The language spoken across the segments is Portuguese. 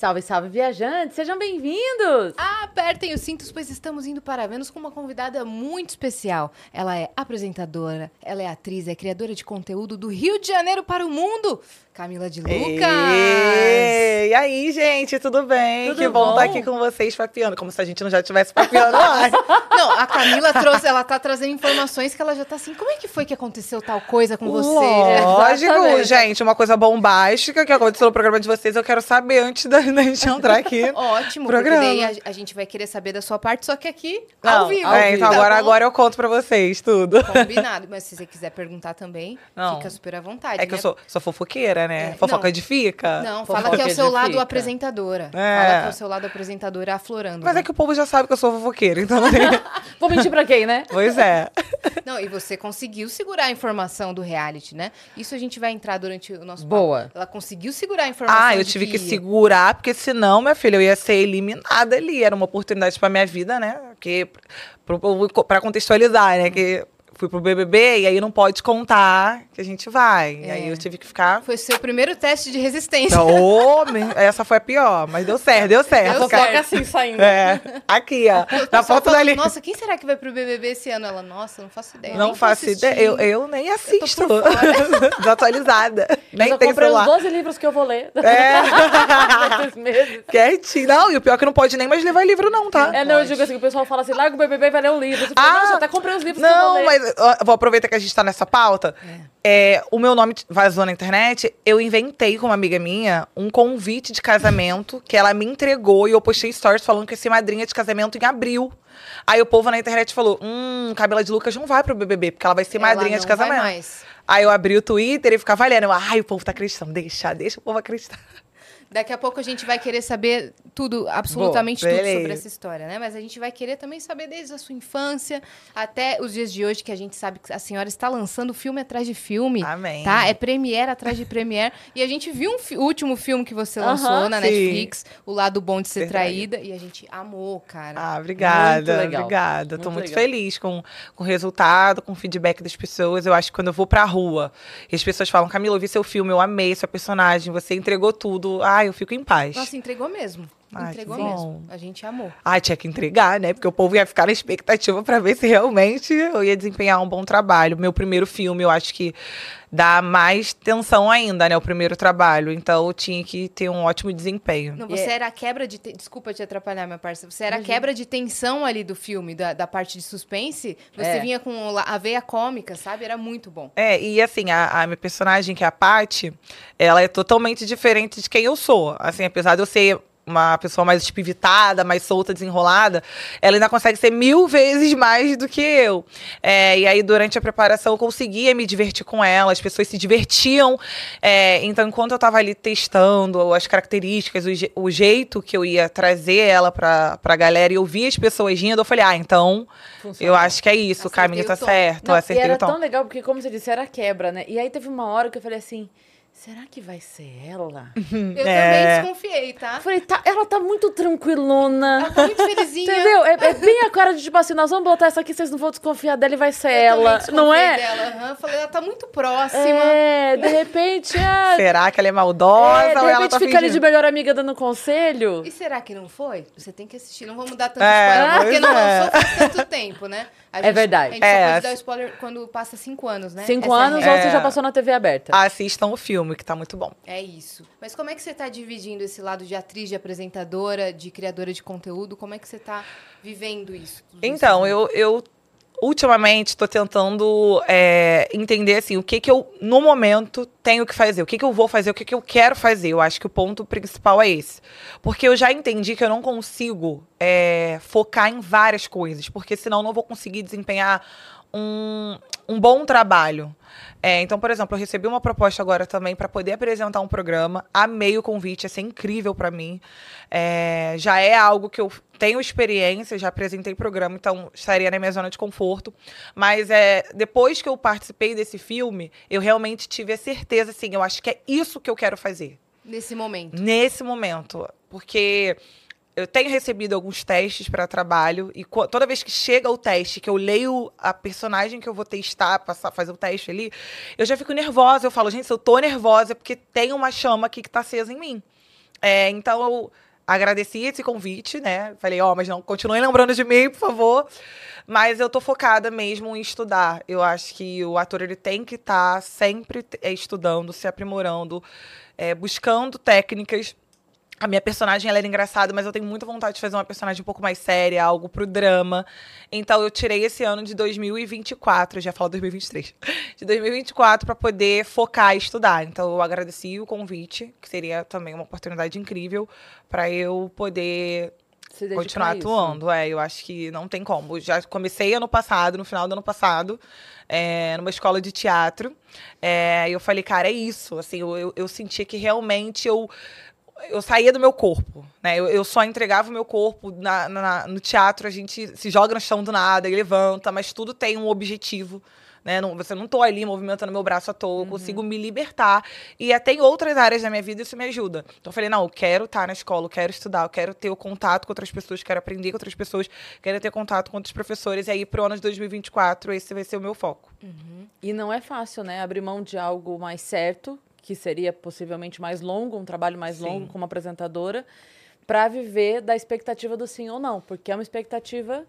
Salve, salve, viajantes! Sejam bem-vindos! Apertem os cintos, pois estamos indo para Vênus com uma convidada muito especial. Ela é apresentadora, ela é atriz, é criadora de conteúdo do Rio de Janeiro para o mundo, Camila de Lucas! E aí, gente, tudo bem? Que bom estar aqui com vocês papeando, como se a gente não já estivesse papeando mais. Não, a Camila trouxe, ela tá trazendo informações que ela já tá assim, como é que foi que aconteceu tal coisa com você? Lógico, gente, uma coisa bombástica que aconteceu no programa de vocês, eu quero saber antes da gente entrar aqui. Ótimo, programa. Porque daí a gente vai querer saber da sua parte, só que aqui, não, ao vivo. É, então agora eu conto pra vocês tudo. Combinado, mas se você quiser perguntar também, fica super à vontade. É que eu sou fofoqueira, né? É, fofoca edifica. Não, fala que é o seu lado apresentadora. Fala que é o seu lado apresentadora aflorando. Mas é que o povo já sabe que eu sou fofoqueira, então não tem... Vou mentir pra quem, né? Pois é. Não, e você conseguiu segurar a informação do reality, né? Isso a gente vai entrar durante o nosso papo. Ela conseguiu segurar a informação. Ah, eu tive que segurar, porque senão, minha filha, eu ia ser eliminada ali. Era uma oportunidade pra minha vida, né? Porque, pra contextualizar, né? Que fui pro BBB e aí não pode contar que a gente vai. E aí eu tive que ficar... Foi seu primeiro teste de resistência. Então, essa foi a pior, mas deu certo, deu certo. Deu certo. Assim saindo. É, aqui, ó, na foto dali. Nossa, quem será que vai pro BBB esse ano? Ela, nossa, não faço ideia. Não faço ideia, eu nem assisto. Desatualizada. Nem tem celular. Eu comprei os 12 livros que eu vou ler. É. Quietinho. Não, e o pior é que não pode nem mais levar livro não, tá? É, não, eu digo assim, o pessoal fala assim, larga o BBB e vai ler um livro. Você fala, nossa, até comprei os livros que eu vou ler. Não, mas vou aproveitar que a gente tá nessa pauta. O meu nome vazou na internet. Eu inventei com uma amiga minha um convite de casamento que ela me entregou e eu postei stories falando que ia ser madrinha de casamento em abril. Aí o povo na internet falou: Camila de Lucas não vai pro BBB, porque ela vai ser madrinha de casamento. Vai mais. Aí eu abri o Twitter e ficava olhando. O povo tá acreditando. Deixa o povo acreditar. Daqui a pouco a gente vai querer saber tudo, absolutamente tudo sobre essa história, né? Mas a gente vai querer também saber desde a sua infância até os dias de hoje, que a gente sabe que a senhora está lançando filme atrás de filme. Amém. Tá? É premiere atrás de premiere. E a gente viu o último filme que você lançou na Netflix, O Lado Bom de Ser Traída, e a gente amou, cara. Ah, obrigada. Muito legal. Obrigada. Tô muito feliz com o resultado, com o feedback das pessoas. Eu acho que quando eu vou pra rua, as pessoas falam, Camila, eu vi seu filme, eu amei sua personagem, você entregou tudo. Ah, eu fico em paz. Nossa, entregou mesmo. Entregou mesmo. A gente amou. Ah, tinha que entregar, né? Porque o povo ia ficar na expectativa pra ver se realmente eu ia desempenhar um bom trabalho. Meu primeiro filme, eu acho que dá mais tensão ainda, né? O primeiro trabalho. Então, eu tinha que ter um ótimo desempenho. Não, você era a quebra de... Desculpa te atrapalhar, minha parceira. Você era a quebra de tensão ali do filme, da parte de suspense. Você vinha com a veia cômica, sabe? Era muito bom. É, e assim, a minha personagem, que é a Paty, ela é totalmente diferente de quem eu sou. Assim, apesar de eu ser... uma pessoa mais espivitada, mais solta, desenrolada, ela ainda consegue ser 1000 vezes mais do que eu. E aí, durante a preparação, eu conseguia me divertir com ela, as pessoas se divertiam. Então, enquanto eu tava ali testando as características, o jeito que eu ia trazer ela pra galera, e eu via as pessoas rindo, eu falei, então, eu acho que é isso, o caminho tá certo, eu acertei o tom. E era tão legal, porque como você disse, era quebra, né? E aí, teve uma hora que eu falei assim... Será que vai ser ela? Eu também desconfiei, tá? Falei, ela tá muito tranquilona. Ela tá muito felizinha. Entendeu? É bem a cara de tipo assim, nós vamos botar essa aqui, vocês não vão desconfiar dela e vai ser ela. Não é? Dela. Falei, ela tá muito próxima. De repente... Será que ela é maldosa? De repente ela tá fica fingindo ali de melhor amiga dando conselho. E será que não foi? Você tem que assistir. Não vamos dar tanto spoiler, porque não lançou faz tanto tempo, né? É verdade. A gente só pode dar spoiler quando passa 5 anos, né? 5 anos ou você já passou na TV aberta? Assistam o filme, que tá muito bom. É isso. Mas como é que você tá dividindo esse lado de atriz, de apresentadora, de criadora de conteúdo? Como é que você tá vivendo isso? Então, eu ultimamente tô tentando entender, assim, o que eu, no momento, tenho que fazer. O que eu vou fazer, o que eu quero fazer. Eu acho que o ponto principal é esse. Porque eu já entendi que eu não consigo focar em várias coisas. Porque senão eu não vou conseguir desempenhar um bom trabalho. Então, por exemplo, eu recebi uma proposta agora também para poder apresentar um programa. Amei o convite, ia ser incrível para mim. Já é algo que eu tenho experiência, já apresentei programa, então estaria na minha zona de conforto. Mas depois que eu participei desse filme, eu realmente tive a certeza, assim, eu acho que é isso que eu quero fazer. Nesse momento. Nesse momento. Porque... eu tenho recebido alguns testes para trabalho e toda vez que chega o teste, que eu leio a personagem que eu vou testar, fazer o teste ali, eu já fico nervosa. Eu falo, gente, se eu tô nervosa é porque tem uma chama aqui que tá acesa em mim. Então, eu agradeci esse convite, né? Falei, mas não, continuem lembrando de mim, por favor. Mas eu tô focada mesmo em estudar. Eu acho que o ator, ele tem que estar sempre estudando, se aprimorando, buscando técnicas. A minha personagem, ela era engraçada, mas eu tenho muita vontade de fazer uma personagem um pouco mais séria, algo pro drama. Então, eu tirei esse ano de 2024, já falo 2023, de 2024 para poder focar e estudar. Então, eu agradeci o convite, que seria também uma oportunidade incrível para eu poder continuar atuando. Eu acho que não tem como. Eu já comecei ano passado, no final do ano passado, numa escola de teatro. E eu falei, cara, é isso. Assim, eu senti que realmente eu saía do meu corpo, né? Eu só entregava o meu corpo. No teatro, a gente se joga no chão do nada e levanta, mas tudo tem um objetivo, né? Você não tô ali movimentando meu braço à toa, eu consigo me libertar. E até em outras áreas da minha vida isso me ajuda. Então eu falei, não, eu quero estar na escola, eu quero estudar, eu quero ter o contato com outras pessoas, quero aprender com outras pessoas, quero ter contato com outros professores. E aí, pro ano de 2024, esse vai ser o meu foco. E não é fácil, né? Abrir mão de algo mais certo, que seria possivelmente mais longo, um trabalho mais longo como apresentadora, para viver da expectativa do sim ou não, porque é uma expectativa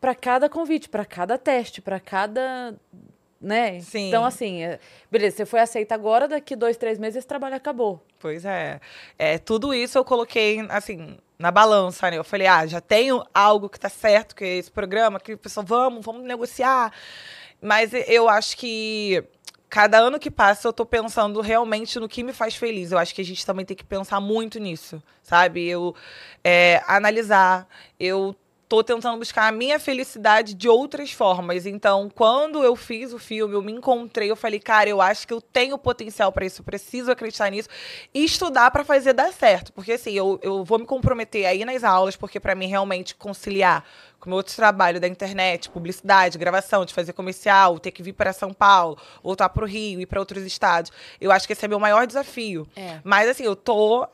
para cada convite, para cada teste, para cada, né? Sim. Então, assim, beleza, você foi aceita agora, daqui 2, 3 meses esse trabalho acabou. Pois é. Tudo isso eu coloquei, assim, na balança, né? Eu falei, já tenho algo que tá certo, que é esse programa, que o pessoal, vamos negociar. Mas eu acho que cada ano que passa, eu tô pensando realmente no que me faz feliz. Eu acho que a gente também tem que pensar muito nisso, sabe? Analisar, eu tô tentando buscar a minha felicidade de outras formas. Então, quando eu fiz o filme, eu me encontrei, eu falei, cara, eu acho que eu tenho potencial para isso, eu preciso acreditar nisso e estudar para fazer dar certo. Porque, assim, eu vou me comprometer aí nas aulas, porque para mim, realmente, conciliar com o meu outro trabalho da internet, publicidade, gravação, de fazer comercial, ter que vir para São Paulo, voltar para o Rio, ir para outros estados. Eu acho que esse é meu maior desafio. Mas, assim, eu tô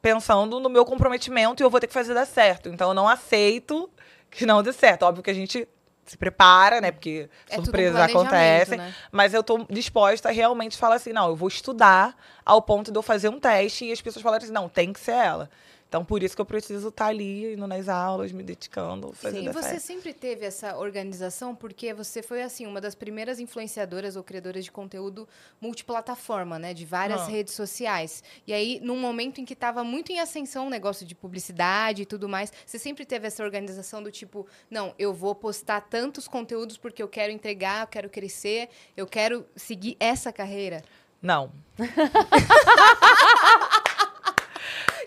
pensando no meu comprometimento e eu vou ter que fazer dar certo. Então, eu não aceito que não dê certo. Óbvio que a gente se prepara, né? Porque surpresas acontecem. Né? Mas eu tô disposta a realmente falar assim, não, eu vou estudar ao ponto de eu fazer um teste e as pessoas falarem assim, não, tem que ser ela. Então, por isso que eu preciso estar ali, indo nas aulas, me dedicando. E você sempre teve essa organização, porque você foi, assim, uma das primeiras influenciadoras ou criadoras de conteúdo multiplataforma, né? De várias redes sociais. E aí, num momento em que estava muito em ascensão o negócio de publicidade e tudo mais, você sempre teve essa organização do tipo, não, eu vou postar tantos conteúdos porque eu quero entregar, eu quero crescer, eu quero seguir essa carreira? Não.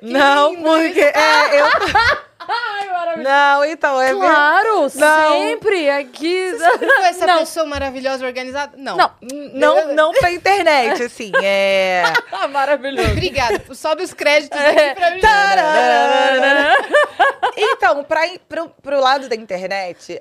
Não, porque eu... Ai, maravilhoso. Não, então, claro, sempre aqui. Você sempre foi essa pessoa maravilhosa, organizada? Não. Não pra internet, assim, Maravilhoso. Obrigada, sobe os créditos aqui pra mim. Então, pro lado da internet,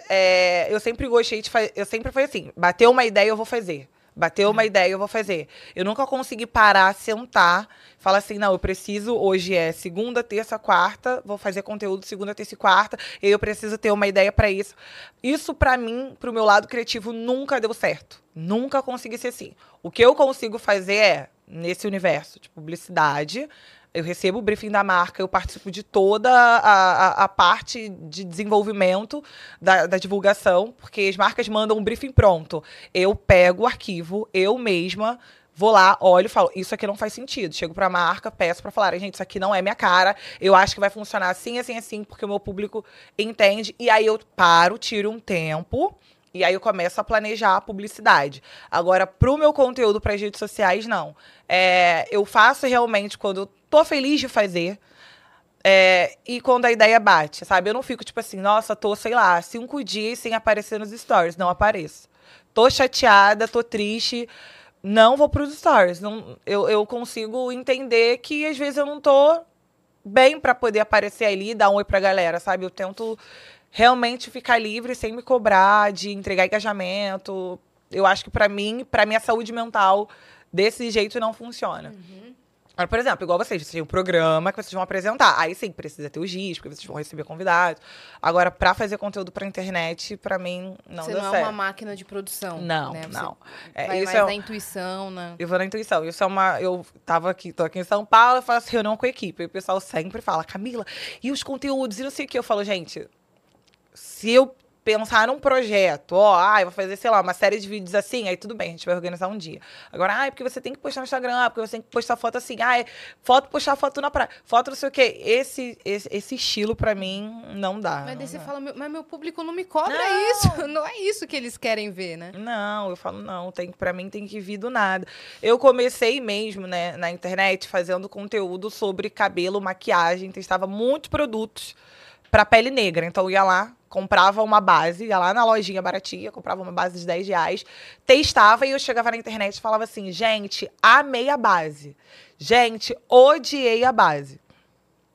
eu sempre gostei de fazer... Eu sempre fui assim, bateu uma ideia, eu vou fazer. Bateu uma ideia, eu vou fazer. Eu nunca consegui parar, sentar, falar assim, não, eu preciso, hoje é segunda, terça, quarta, vou fazer conteúdo segunda, terça e quarta, e eu preciso ter uma ideia para isso. Isso, para mim, pro meu lado criativo, nunca deu certo. Nunca consegui ser assim. O que eu consigo fazer nesse universo de publicidade, eu recebo o briefing da marca, eu participo de toda a parte de desenvolvimento da divulgação, porque as marcas mandam um briefing pronto. Eu pego o arquivo, eu mesma vou lá, olho e falo, isso aqui não faz sentido. Chego pra marca, peço pra falar, gente, isso aqui não é minha cara, eu acho que vai funcionar assim, assim, assim, porque o meu público entende. E aí eu paro, tiro um tempo, e aí eu começo a planejar a publicidade. Agora, pro meu conteúdo, para as redes sociais, não. Eu faço realmente quando eu tô feliz de fazer e quando a ideia bate, sabe? Eu não fico tipo assim, nossa, tô, sei lá, 5 dias sem aparecer nos stories. Não apareço. Tô chateada, tô triste, não vou pros stories. Não, eu consigo entender que às vezes eu não tô bem para poder aparecer ali e dar um oi pra galera, sabe? Eu tento realmente ficar livre sem me cobrar de entregar engajamento. Eu acho que pra mim, pra minha saúde mental, desse jeito não funciona. Por exemplo, igual vocês tem o programa que vocês vão apresentar. Aí sim, precisa ter os riscos, porque vocês vão receber convidados. Agora, pra fazer conteúdo pra internet, pra mim, não deu certo. Você não é uma máquina de produção, não, né? Não. Vai mais na intuição, né? Eu vou na intuição. Isso é uma... Eu tava aqui, tô aqui em São Paulo, eu faço reunião com a equipe. E o pessoal sempre fala, Camila, e os conteúdos, e não sei o quê. Eu falo, gente, se eu pensar num projeto, eu vou fazer, sei lá, uma série de vídeos assim, aí tudo bem, a gente vai organizar um dia. Agora, porque você tem que postar no Instagram, porque você tem que postar foto assim, postar foto na praia, foto não sei o quê. Esse estilo, pra mim, não dá. Mas daí você fala, mas meu público não me cobra isso, não é isso que eles querem ver, né? Não, eu falo, não, pra mim tem que vir do nada. Eu comecei mesmo, né, na internet, fazendo conteúdo sobre cabelo, maquiagem, testava muitos produtos pra pele negra, então eu ia lá, comprava uma base, ia lá na lojinha baratinha, comprava uma base de R$10, testava e eu chegava na internet e falava assim, gente, amei a base. Gente, odiei a base.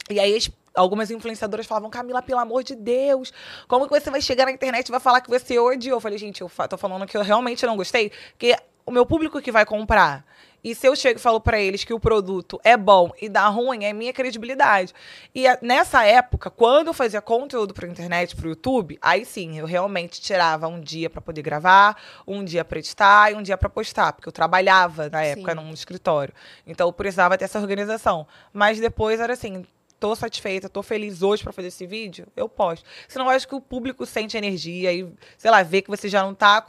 E aí algumas influenciadoras falavam, Camila, pelo amor de Deus, como que você vai chegar na internet e vai falar que você odiou? Eu falei, gente, eu tô falando que eu realmente não gostei, porque o meu público que vai comprar. E se eu chego e falo pra eles que o produto é bom e dá ruim, é minha credibilidade. E nessa época, quando eu fazia conteúdo pra internet, pro YouTube, aí sim, eu realmente tirava um dia pra poder gravar, um dia pra editar e um dia pra postar. Porque eu trabalhava, na época, num escritório. Então, eu precisava ter essa organização. Mas depois era assim, tô satisfeita, tô feliz hoje pra fazer esse vídeo, eu posto. Senão, eu acho que o público sente energia e, sei lá, vê que você já não tá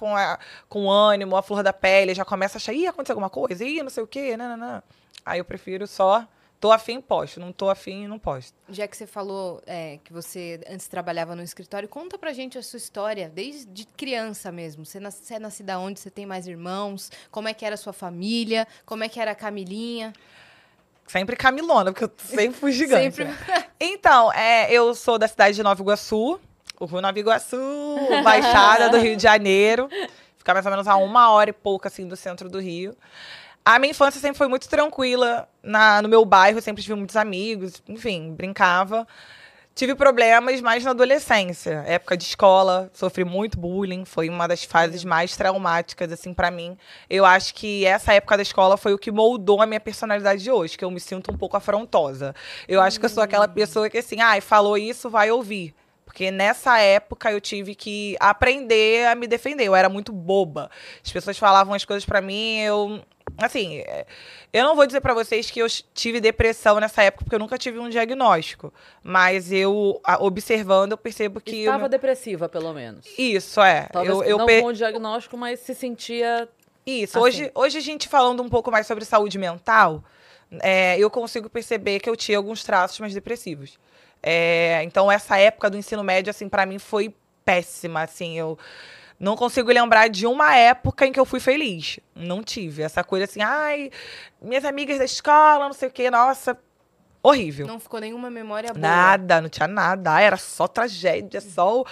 com ânimo, a flor da pele, já começa a achar, aconteceu alguma coisa, não sei o quê, não. Aí eu prefiro só, tô afim, posto, não tô afim, não posto. Já que você falou que você antes trabalhava no escritório, conta pra gente a sua história, desde criança mesmo. Você é nascida onde? Você tem mais irmãos? Como é que era a sua família? Como é que era a Camilinha? Sempre Camilona, porque eu sempre fui gigante. Sempre. Então, eu sou da cidade de Nova Iguaçu, Nova Iguaçu, Baixada do Rio de Janeiro. Fica mais ou menos a 1h e pouco, assim, do centro do Rio. A minha infância sempre foi muito tranquila. No meu bairro, eu sempre tive muitos amigos, enfim, brincava. Tive problemas mais na adolescência. Época de escola, sofri muito bullying. Foi uma das fases mais traumáticas, assim, pra mim. Eu acho que essa época da escola foi o que moldou a minha personalidade de hoje, que eu me sinto um pouco afrontosa. Eu acho que eu sou aquela pessoa que, assim, falou isso, vai ouvir. Porque nessa época eu tive que aprender a me defender. Eu era muito boba. As pessoas falavam as coisas pra mim, assim, eu não vou dizer pra vocês que eu tive depressão nessa época, porque eu nunca tive um diagnóstico. Mas eu, observando, eu percebo que... Estava depressiva, pelo menos. Isso, Talvez não com o diagnóstico, mas se sentia... Isso, assim. Hoje a gente falando um pouco mais sobre saúde mental, eu consigo perceber que eu tinha alguns traços mais depressivos. Então, essa época do ensino médio, assim, pra mim foi péssima, assim, eu... Não consigo lembrar de uma época em que eu fui feliz. Não tive. Essa coisa assim, minhas amigas da escola, não sei o quê. Nossa, horrível. Não ficou nenhuma memória boa. Nada, não tinha nada. Era só tragédia, só... o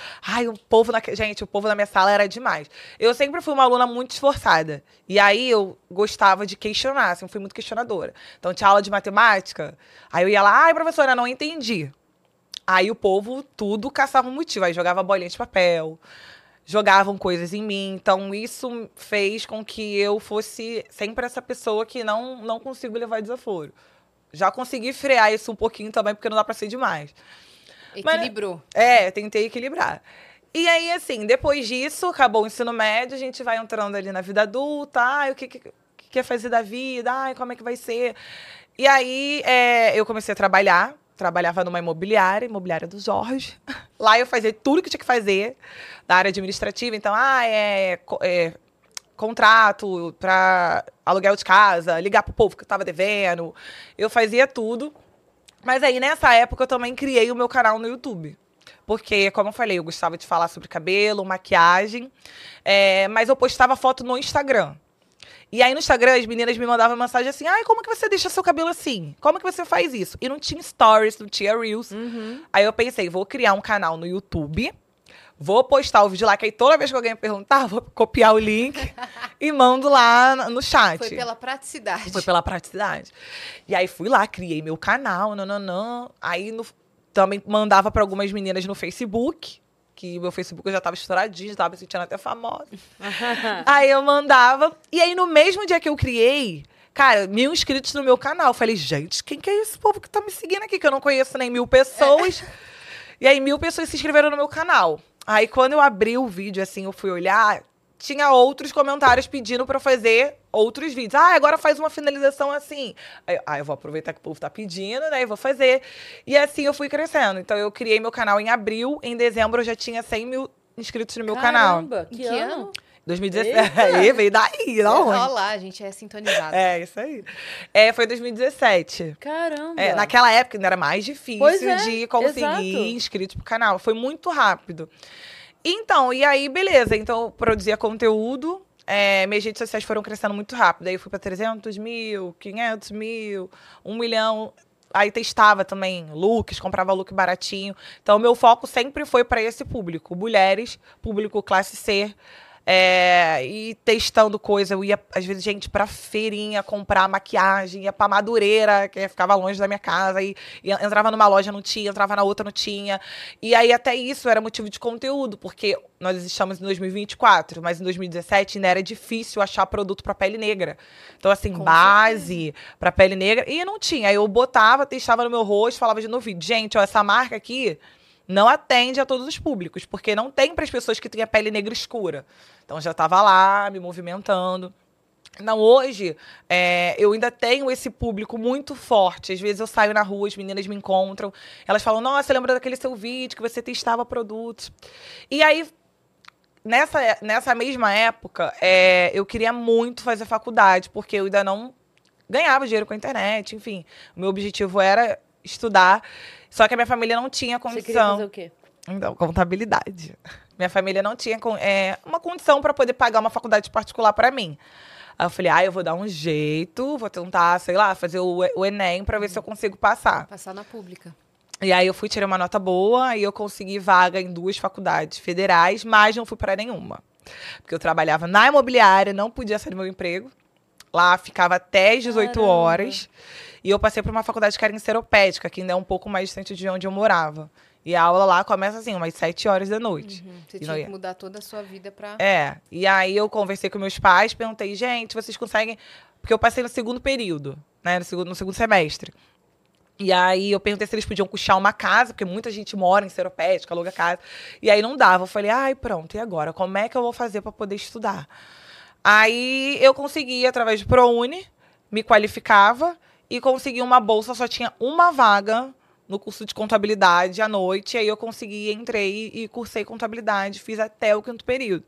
povo... Gente, o povo da minha sala era demais. Eu sempre fui uma aluna muito esforçada. E aí, eu gostava de questionar, assim, eu fui muito questionadora. Então, tinha aula de matemática. Aí, eu ia lá, professora, não entendi. Aí, o povo, tudo caçava um motivo. Aí, jogava bolinha de papel... Jogavam coisas em mim, então isso fez com que eu fosse sempre essa pessoa que não consigo levar desaforo. Já consegui frear isso um pouquinho também, porque não dá pra ser demais. Equilibrou. Mas, tentei equilibrar. E aí, assim, depois disso, acabou o ensino médio, a gente vai entrando ali na vida adulta, o que quer fazer da vida, como é que vai ser? E aí, eu comecei a trabalhar. Trabalhava numa imobiliária do Jorge. Lá eu fazia tudo que tinha que fazer da área administrativa. Então, contrato para aluguel de casa, ligar pro povo que eu tava devendo. Eu fazia tudo. Mas aí, nessa época, eu também criei o meu canal no YouTube. Porque, como eu falei, eu gostava de falar sobre cabelo, maquiagem. Mas eu postava foto no Instagram. E aí, no Instagram, as meninas me mandavam mensagem assim, como que você deixa seu cabelo assim? Como que você faz isso? E não tinha stories, não tinha reels. Aí eu pensei, vou criar um canal no YouTube, vou postar o vídeo lá, que aí toda vez que alguém me perguntar, vou copiar o link e mando lá no chat. Foi pela praticidade. E aí, fui lá, criei meu canal, Aí, também mandava para algumas meninas no Facebook, que meu Facebook eu já tava estouradinho, já tava me sentindo até famosa. Aí eu mandava. E aí, no mesmo dia que eu criei, Cara, 1000 inscritos no meu canal. Falei, gente, quem que é esse povo que tá me seguindo aqui? Que eu não conheço nem 1000 pessoas. E aí, 1000 pessoas se inscreveram no meu canal. Aí, quando eu abri o vídeo, assim, eu fui olhar... Tinha outros comentários pedindo pra eu fazer outros vídeos. Ah, agora faz uma finalização assim. Ah, eu vou aproveitar que o povo tá pedindo, né? E vou fazer. E assim eu fui crescendo. Então, eu criei meu canal em abril. Em dezembro, eu já tinha 100 mil inscritos no meu canal. Caramba, que ano? 2017. Aí, veio daí, não ruim. Olha lá, a gente é sintonizado. É, isso aí. É, foi 2017. Caramba. É, naquela época, ainda era mais difícil de conseguir inscritos pro canal. Foi muito rápido. Então, e aí, beleza. Então, eu produzia conteúdo. Minhas redes sociais foram crescendo muito rápido. Aí eu fui pra 300 mil, 500 mil, 1 milhão. Aí testava também looks, comprava look baratinho. Então, meu foco sempre foi pra esse público. Mulheres, público classe C. E testando coisa. Eu ia, às vezes, gente, pra feirinha comprar maquiagem. Ia pra Madureira, que ficava longe da minha casa. E entrava numa loja, não tinha. Entrava na outra, não tinha. E aí, até isso era motivo de conteúdo. Porque nós estamos em 2024. Mas em 2017, ainda era difícil achar produto pra pele negra. Então, assim, com base pra pele negra. E não tinha. Aí eu botava, testava no meu rosto, falava de novo. Gente, ó, essa marca aqui... não atende a todos os públicos, porque não tem para as pessoas que têm a pele negra escura. Então, já estava lá, me movimentando. Não, hoje, eu ainda tenho esse público muito forte. Às vezes, eu saio na rua, as meninas me encontram. Elas falam, nossa, lembra daquele seu vídeo que você testava produtos. E aí, nessa mesma época, eu queria muito fazer faculdade, porque eu ainda não ganhava dinheiro com a internet. Enfim, o meu objetivo era... estudar, só que a minha família não tinha condição. Você queria fazer o quê? Então, contabilidade. Minha família não tinha uma condição para poder pagar uma faculdade particular para mim. Aí eu falei, eu vou dar um jeito, vou tentar, sei lá, fazer o Enem para ver se eu consigo passar. Passar na pública. E aí eu fui, tirei uma nota boa e eu consegui vaga em 2 faculdades federais, mas não fui para nenhuma. Porque eu trabalhava na imobiliária, não podia sair do meu emprego. Lá ficava até as 18 horas. E eu passei por uma faculdade que era em Seropédica, que ainda é um pouco mais distante de onde eu morava. E a aula lá começa assim, umas 7 horas da noite. Você tinha que mudar toda a sua vida pra... E aí eu conversei com meus pais, perguntei, gente, vocês conseguem... Porque eu passei no segundo período, né? No segundo semestre. E aí eu perguntei se eles podiam puxar uma casa, porque muita gente mora em Seropédica, aluga casa. E aí não dava. Eu falei, pronto, e agora? Como é que eu vou fazer pra poder estudar? Aí eu consegui, através do ProUni, me qualificava e consegui uma bolsa, só tinha uma vaga no curso de contabilidade à noite. Aí eu consegui, entrei e cursei contabilidade, fiz até o 5º período.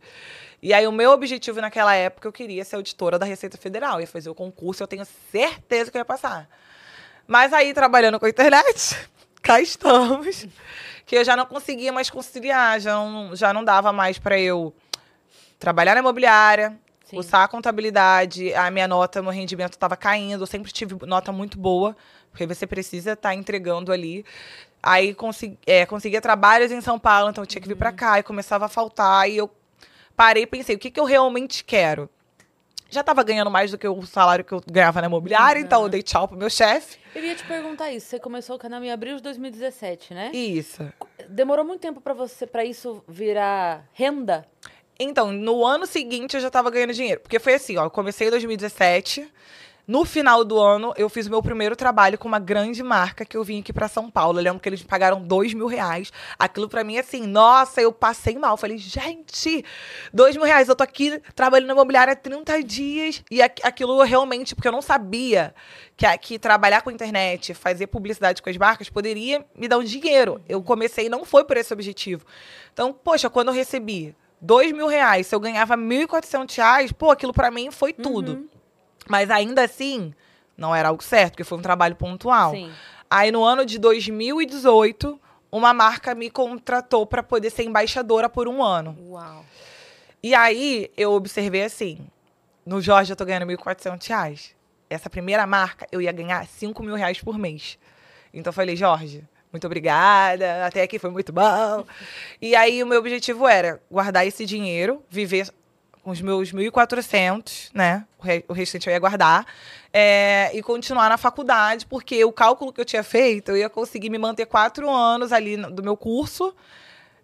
E aí o meu objetivo naquela época, eu queria ser auditora da Receita Federal, ia fazer o concurso, eu tenho certeza que eu ia passar. Mas aí, trabalhando com a internet, cá estamos, que eu já não conseguia mais conciliar, já não dava mais para eu trabalhar na imobiliária, cursar a contabilidade, a minha nota, meu rendimento estava caindo. Eu sempre tive nota muito boa, porque você precisa estar entregando ali. Aí conseguia trabalhos em São Paulo, então eu tinha que vir para cá e começava a faltar. E eu parei e pensei, o que eu realmente quero? Já estava ganhando mais do que o salário que eu ganhava na imobiliária, então eu dei tchau pro meu chefe. Eu ia te perguntar isso, você começou o canal em abril de 2017, né? Isso. Demorou muito tempo para você, para isso virar renda? Então, no ano seguinte, eu já tava ganhando dinheiro. Porque foi assim, ó, eu comecei em 2017. No final do ano, eu fiz o meu primeiro trabalho com uma grande marca que eu vim aqui pra São Paulo. Eu lembro que eles me pagaram R$2.000. Aquilo pra mim, assim, nossa, eu passei mal. Falei, gente, R$2.000. Eu tô aqui trabalhando na imobiliária há 30 dias. E aquilo realmente, porque eu não sabia que trabalhar com a internet, fazer publicidade com as marcas, poderia me dar um dinheiro. Eu comecei e não foi por esse objetivo. Então, poxa, quando eu recebi... R$2.000, se eu ganhava R$1.400, pô, aquilo pra mim foi tudo. Mas ainda assim, não era algo certo, porque foi um trabalho pontual. Sim. Aí no ano de 2018, uma marca me contratou pra poder ser embaixadora por um ano. Uau. E aí, eu observei assim, no Jorge eu tô ganhando R$1.400. Essa primeira marca, eu ia ganhar R$5.000 por mês. Então eu falei, Jorge... muito obrigada, até aqui foi muito bom. E aí, o meu objetivo era guardar esse dinheiro, viver com os meus 1.400, né? O restante eu ia guardar. E continuar na faculdade, porque o cálculo que eu tinha feito, eu ia conseguir me manter 4 anos ali do meu curso.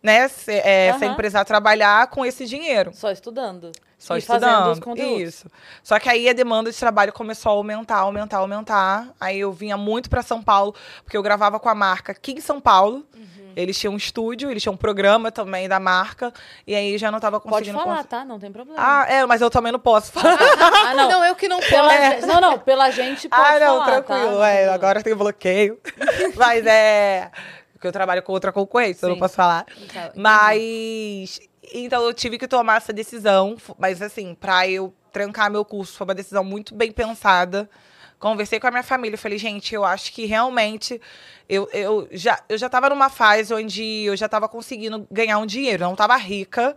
né, sem precisar trabalhar com esse dinheiro. Só estudando. Só estudando, isso. Só que aí a demanda de trabalho começou a aumentar, aumentar, aumentar. Aí eu vinha muito pra São Paulo, porque eu gravava com a marca aqui em São Paulo. Uhum. Eles tinham um estúdio, eles tinham um programa também da marca. E aí já não tava conseguindo... Pode falar, tá? Não tem problema. Ah, é, mas eu também não posso falar. Não, eu que não posso. Não, não, pela gente pode falar, não, tranquilo, tá? É, agora tem bloqueio. Mas é... Porque eu trabalho com outra concorrente, então eu não posso falar. Então, mas... Então, eu tive que tomar essa decisão. Mas, assim, pra eu trancar meu curso, foi uma decisão muito bem pensada. Conversei com a minha família. Falei, gente, eu acho que realmente... Eu já tava numa fase onde eu já tava conseguindo ganhar um dinheiro. Eu não tava rica,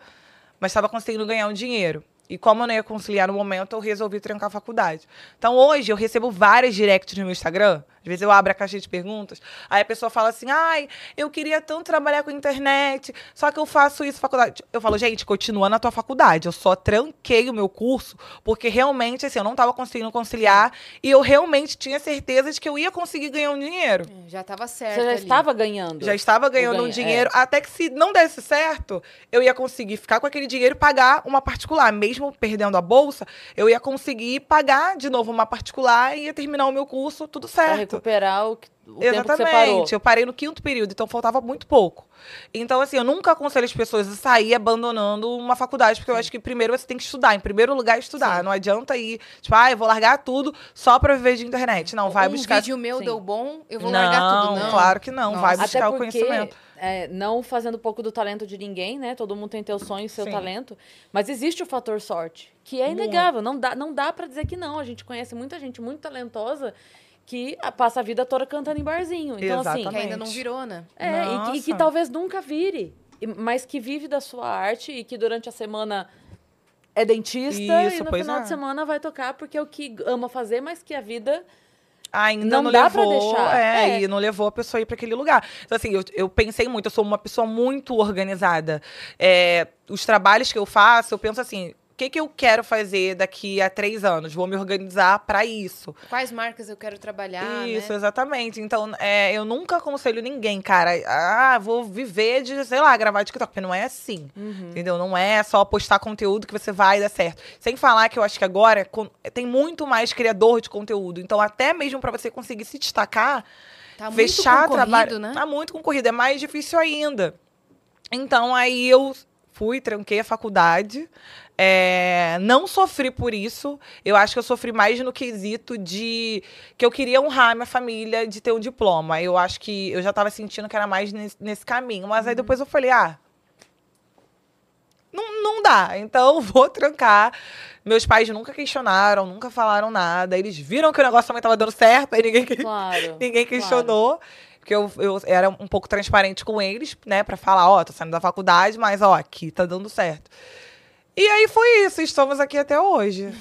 mas tava conseguindo ganhar um dinheiro. E como eu não ia conciliar no momento, eu resolvi trancar a faculdade. Então, hoje, eu recebo várias directs no meu Instagram. Às vezes, eu abro a caixinha de perguntas. Aí, a pessoa fala assim, ai, eu queria tanto trabalhar com internet, só que eu faço isso, faculdade. Eu falo, gente, continua na tua faculdade. Eu só tranquei o meu curso, porque realmente, assim, eu não estava conseguindo conciliar. E eu realmente tinha certeza de que eu ia conseguir ganhar um dinheiro. Já estava certo. Você já estava ganhando. Já estava ganhando um dinheiro. Até que, se não desse certo, eu ia conseguir ficar com aquele dinheiro e pagar uma particular, mesmo perdendo a bolsa, eu ia conseguir pagar de novo uma particular e ia terminar o meu curso, tudo certo. Pra recuperar o tempo que você parou. Eu parei no 5º período, então faltava muito pouco. Então, assim, eu nunca aconselho as pessoas a sair abandonando uma faculdade, porque eu acho que primeiro você tem que estudar, em primeiro lugar estudar. Sim. Não adianta ir, tipo, ah, eu vou largar tudo só pra viver de internet. Não, vai buscar... Um vídeo meu deu bom, eu vou largar tudo, não. Claro que não, vai buscar até porque... o conhecimento. É, não fazendo pouco do talento de ninguém, né? Todo mundo tem teu sonho e seu talento. Mas existe o fator sorte, que é inegável. Não dá pra dizer que não. A gente conhece muita gente muito talentosa que passa a vida toda cantando em barzinho. Então, exatamente. Assim... Que ainda não virou, né? E que talvez nunca vire. Mas que vive da sua arte e que durante a semana é dentista. Isso, e no final de semana vai tocar porque é o que ama fazer, mas que a vida... Ainda não dá levou, pra deixar. E não levou a pessoa a ir pra aquele lugar. Então, assim, eu pensei muito, eu sou uma pessoa muito organizada. Os trabalhos que eu faço, eu penso assim, o que eu quero fazer daqui a 3 anos? Vou me organizar pra isso. Quais marcas eu quero trabalhar, isso, né? Exatamente. Então, eu nunca aconselho ninguém, cara. Ah, vou viver de, sei lá, gravar TikTok. Porque não é assim, entendeu? Não é só postar conteúdo que você vai dar certo. Sem falar que eu acho que agora tem muito mais criador de conteúdo. Então, até mesmo pra você conseguir se destacar, tá fechar trabalho... Né? Tá muito concorrido, é mais difícil ainda. Então, aí eu fui, tranquei a faculdade... não sofri por isso. Eu acho que eu sofri mais no quesito de... Que eu queria honrar minha família de ter um diploma. Eu acho que eu já tava sentindo que era mais nesse caminho. Mas aí depois eu falei, não dá. Então, vou trancar. Meus pais nunca questionaram, nunca falaram nada. Eles viram que o negócio também tava dando certo. Aí ninguém questionou. Porque eu era um pouco transparente com eles, né? Pra falar, tô saindo da faculdade, mas aqui tá dando certo. E aí foi isso, estamos aqui até hoje.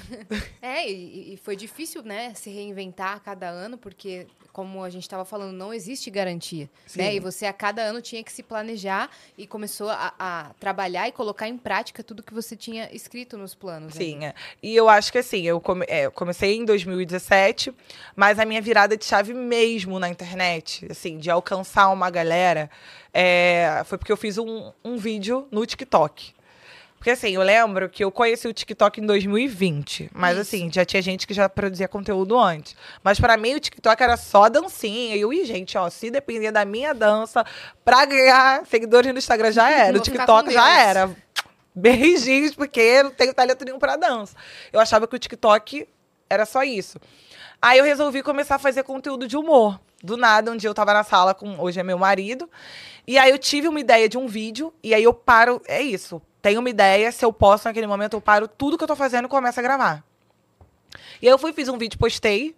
E foi difícil, né, se reinventar a cada ano, porque, como a gente estava falando, não existe garantia, né? E você a cada ano tinha que se planejar e começou a trabalhar e colocar em prática tudo que você tinha escrito nos planos. Sim, né? E eu acho que assim, eu comecei em 2017, mas a minha virada de chave mesmo na internet, assim, de alcançar uma galera, foi porque eu fiz um vídeo no TikTok. Porque, assim, eu lembro que eu conheci o TikTok em 2020. Mas, assim, já tinha gente que já produzia conteúdo antes. Mas, pra mim, o TikTok era só dancinha. E eu, gente, se depender da minha dança, pra ganhar seguidores no Instagram já era. O TikTok já era. Beijinhos, porque eu não tenho talento nenhum pra dança. Eu achava que o TikTok era só isso. Aí, eu resolvi começar a fazer conteúdo de humor. Do nada, um dia eu tava na sala com... Hoje é meu marido. E aí, eu tive uma ideia de um vídeo. E aí, eu paro... É isso. Tenho uma ideia, se eu posso naquele momento, eu paro tudo que eu tô fazendo e começo a gravar. E aí eu fiz um vídeo, postei,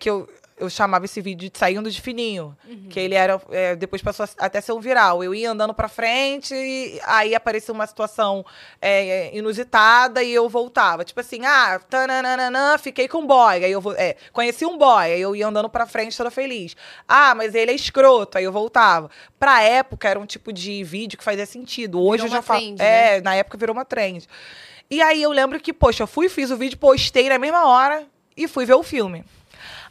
que eu chamava esse vídeo de Saindo de Fininho. Que ele era, depois passou até ser um viral. Eu ia andando pra frente, e aí apareceu uma situação inusitada e eu voltava. Tipo assim, tananana, fiquei com um boy. Aí eu conheci um boy, aí eu ia andando pra frente toda feliz. Ah, mas ele é escroto, aí eu voltava. Pra época, era um tipo de vídeo que fazia sentido. Hoje virou uma trend, né? Na época virou uma trend. E aí eu lembro que, poxa, eu fiz o vídeo, postei na mesma hora e fui ver o filme.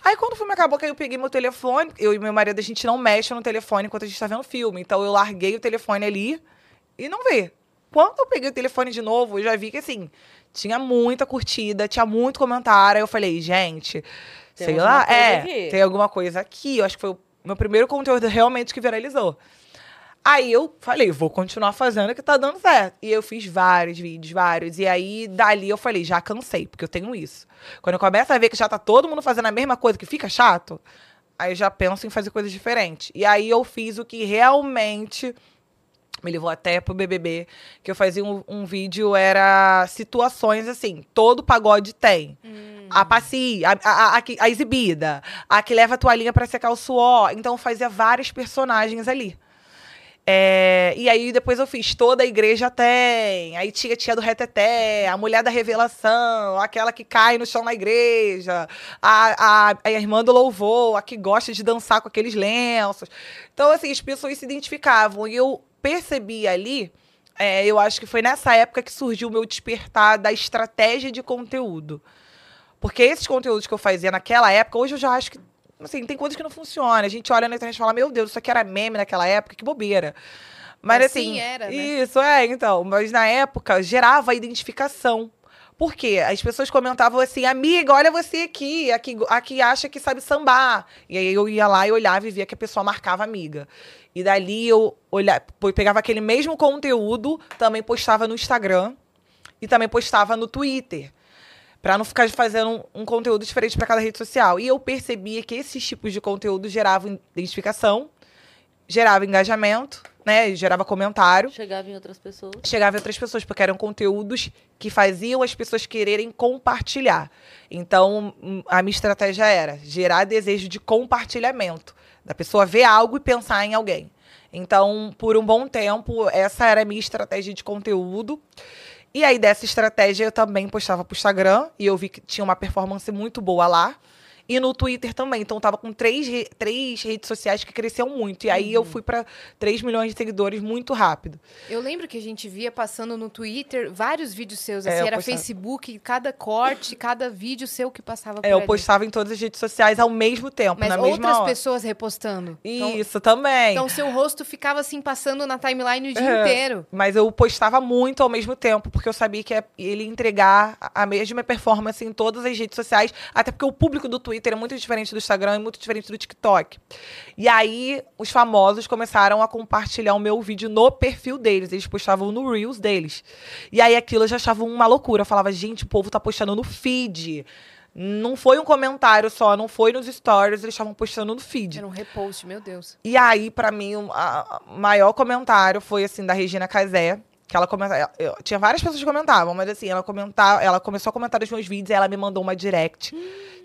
Aí quando o filme acabou, que eu peguei meu telefone, eu e meu marido, a gente não mexe no telefone enquanto a gente tá vendo o filme. Então eu larguei o telefone ali e não vi. Quando eu peguei o telefone de novo, eu já vi que, assim, tinha muita curtida, tinha muito comentário. Aí eu falei, gente, sei lá, tem alguma coisa aqui. Eu acho que foi o meu primeiro conteúdo realmente que viralizou. Aí eu falei, vou continuar fazendo que tá dando certo. E eu fiz vários vídeos, vários. E aí, dali, eu falei, já cansei, porque eu tenho isso. Quando eu começo a ver que já tá todo mundo fazendo a mesma coisa, que fica chato, aí eu já penso em fazer coisas diferentes. E aí eu fiz o que realmente me levou até pro BBB, que eu fazia um vídeo, era situações assim, todo pagode tem. A passeia, a exibida, a que leva a toalhinha pra secar o suor. Então eu fazia vários personagens ali. É, e aí depois eu fiz, toda a igreja tem, aí tinha a tia do reteté, a mulher da revelação, aquela que cai no chão na igreja, a irmã do louvor, a que gosta de dançar com aqueles lenços. Então, assim, as pessoas se identificavam e eu percebi ali, eu acho que foi nessa época que surgiu o meu despertar da estratégia de conteúdo. Porque esses conteúdos que eu fazia naquela época, hoje eu já acho que, assim, tem coisas que não funcionam. A gente olha na internet e fala, meu Deus, isso aqui era meme naquela época, que bobeira. Mas assim, era, né? Isso, então. Mas na época, gerava identificação. Por quê? As pessoas comentavam assim, amiga, olha você aqui, a que acha que sabe sambar. E aí eu ia lá e olhava e via que a pessoa marcava amiga. E dali eu olhava, pegava aquele mesmo conteúdo, também postava no Instagram e também postava no Twitter. Pra não ficar fazendo um conteúdo diferente pra cada rede social. E eu percebia que esses tipos de conteúdo geravam identificação, gerava engajamento, né? Gerava comentário. Chegava em outras pessoas. Chegava em outras pessoas, porque eram conteúdos que faziam as pessoas quererem compartilhar. Então, a minha estratégia era gerar desejo de compartilhamento. Da pessoa ver algo e pensar em alguém. Então, por um bom tempo, essa era a minha estratégia de conteúdo. E aí, dessa estratégia, eu também postava pro Instagram. E eu vi que tinha uma performance muito boa lá. E no Twitter também. Então, eu tava com três redes sociais que cresceram muito. E aí, eu fui pra 3 milhões de seguidores muito rápido. Eu lembro que a gente via passando no Twitter vários vídeos seus. Assim, era Facebook, cada corte, cada vídeo seu que passava por ali. Eu postava em todas as redes sociais ao mesmo tempo, na mesma hora. Mas outras pessoas repostando. Isso, também. Então, seu rosto ficava, assim, passando na timeline o dia inteiro. Mas eu postava muito ao mesmo tempo, porque eu sabia que ele ia entregar a mesma performance em todas as redes sociais. Até porque o público do Twitter é muito diferente do Instagram e muito diferente do TikTok. E aí, os famosos começaram a compartilhar o meu vídeo no perfil deles. Eles postavam no Reels deles. E aí, aquilo eu já achava uma loucura. Eu falava, gente, o povo tá postando no feed. Não foi um comentário só, não foi nos stories. Eles estavam postando no feed. Era um repost, meu Deus. E aí, pra mim, o maior comentário foi, assim, da Regina Casé. Que ela comentava. Tinha várias pessoas que comentavam, mas assim, ela começou a comentar os meus vídeos e ela me mandou uma direct.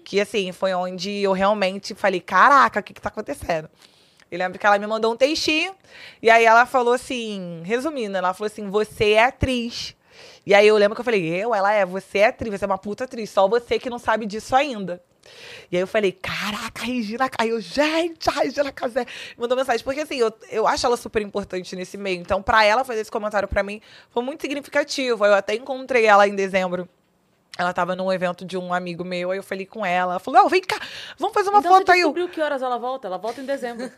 Que assim, foi onde eu realmente falei, caraca, o que tá acontecendo? Eu lembro que ela me mandou um textinho, e aí ela falou assim, resumindo, ela falou assim, você é atriz. E aí eu lembro que eu falei, você é atriz, você é uma puta atriz, só você que não sabe disso ainda. E aí eu falei, caraca, Regina Casé, gente, a Regina Casé mandou mensagem, porque assim, eu acho ela super importante nesse meio, então pra ela fazer esse comentário pra mim foi muito significativo. Eu até encontrei ela em dezembro, ela tava num evento de um amigo meu, aí eu falei com ela falou, não, vem cá, vamos fazer uma foto aí. Então você descobriu que horas ela volta em dezembro.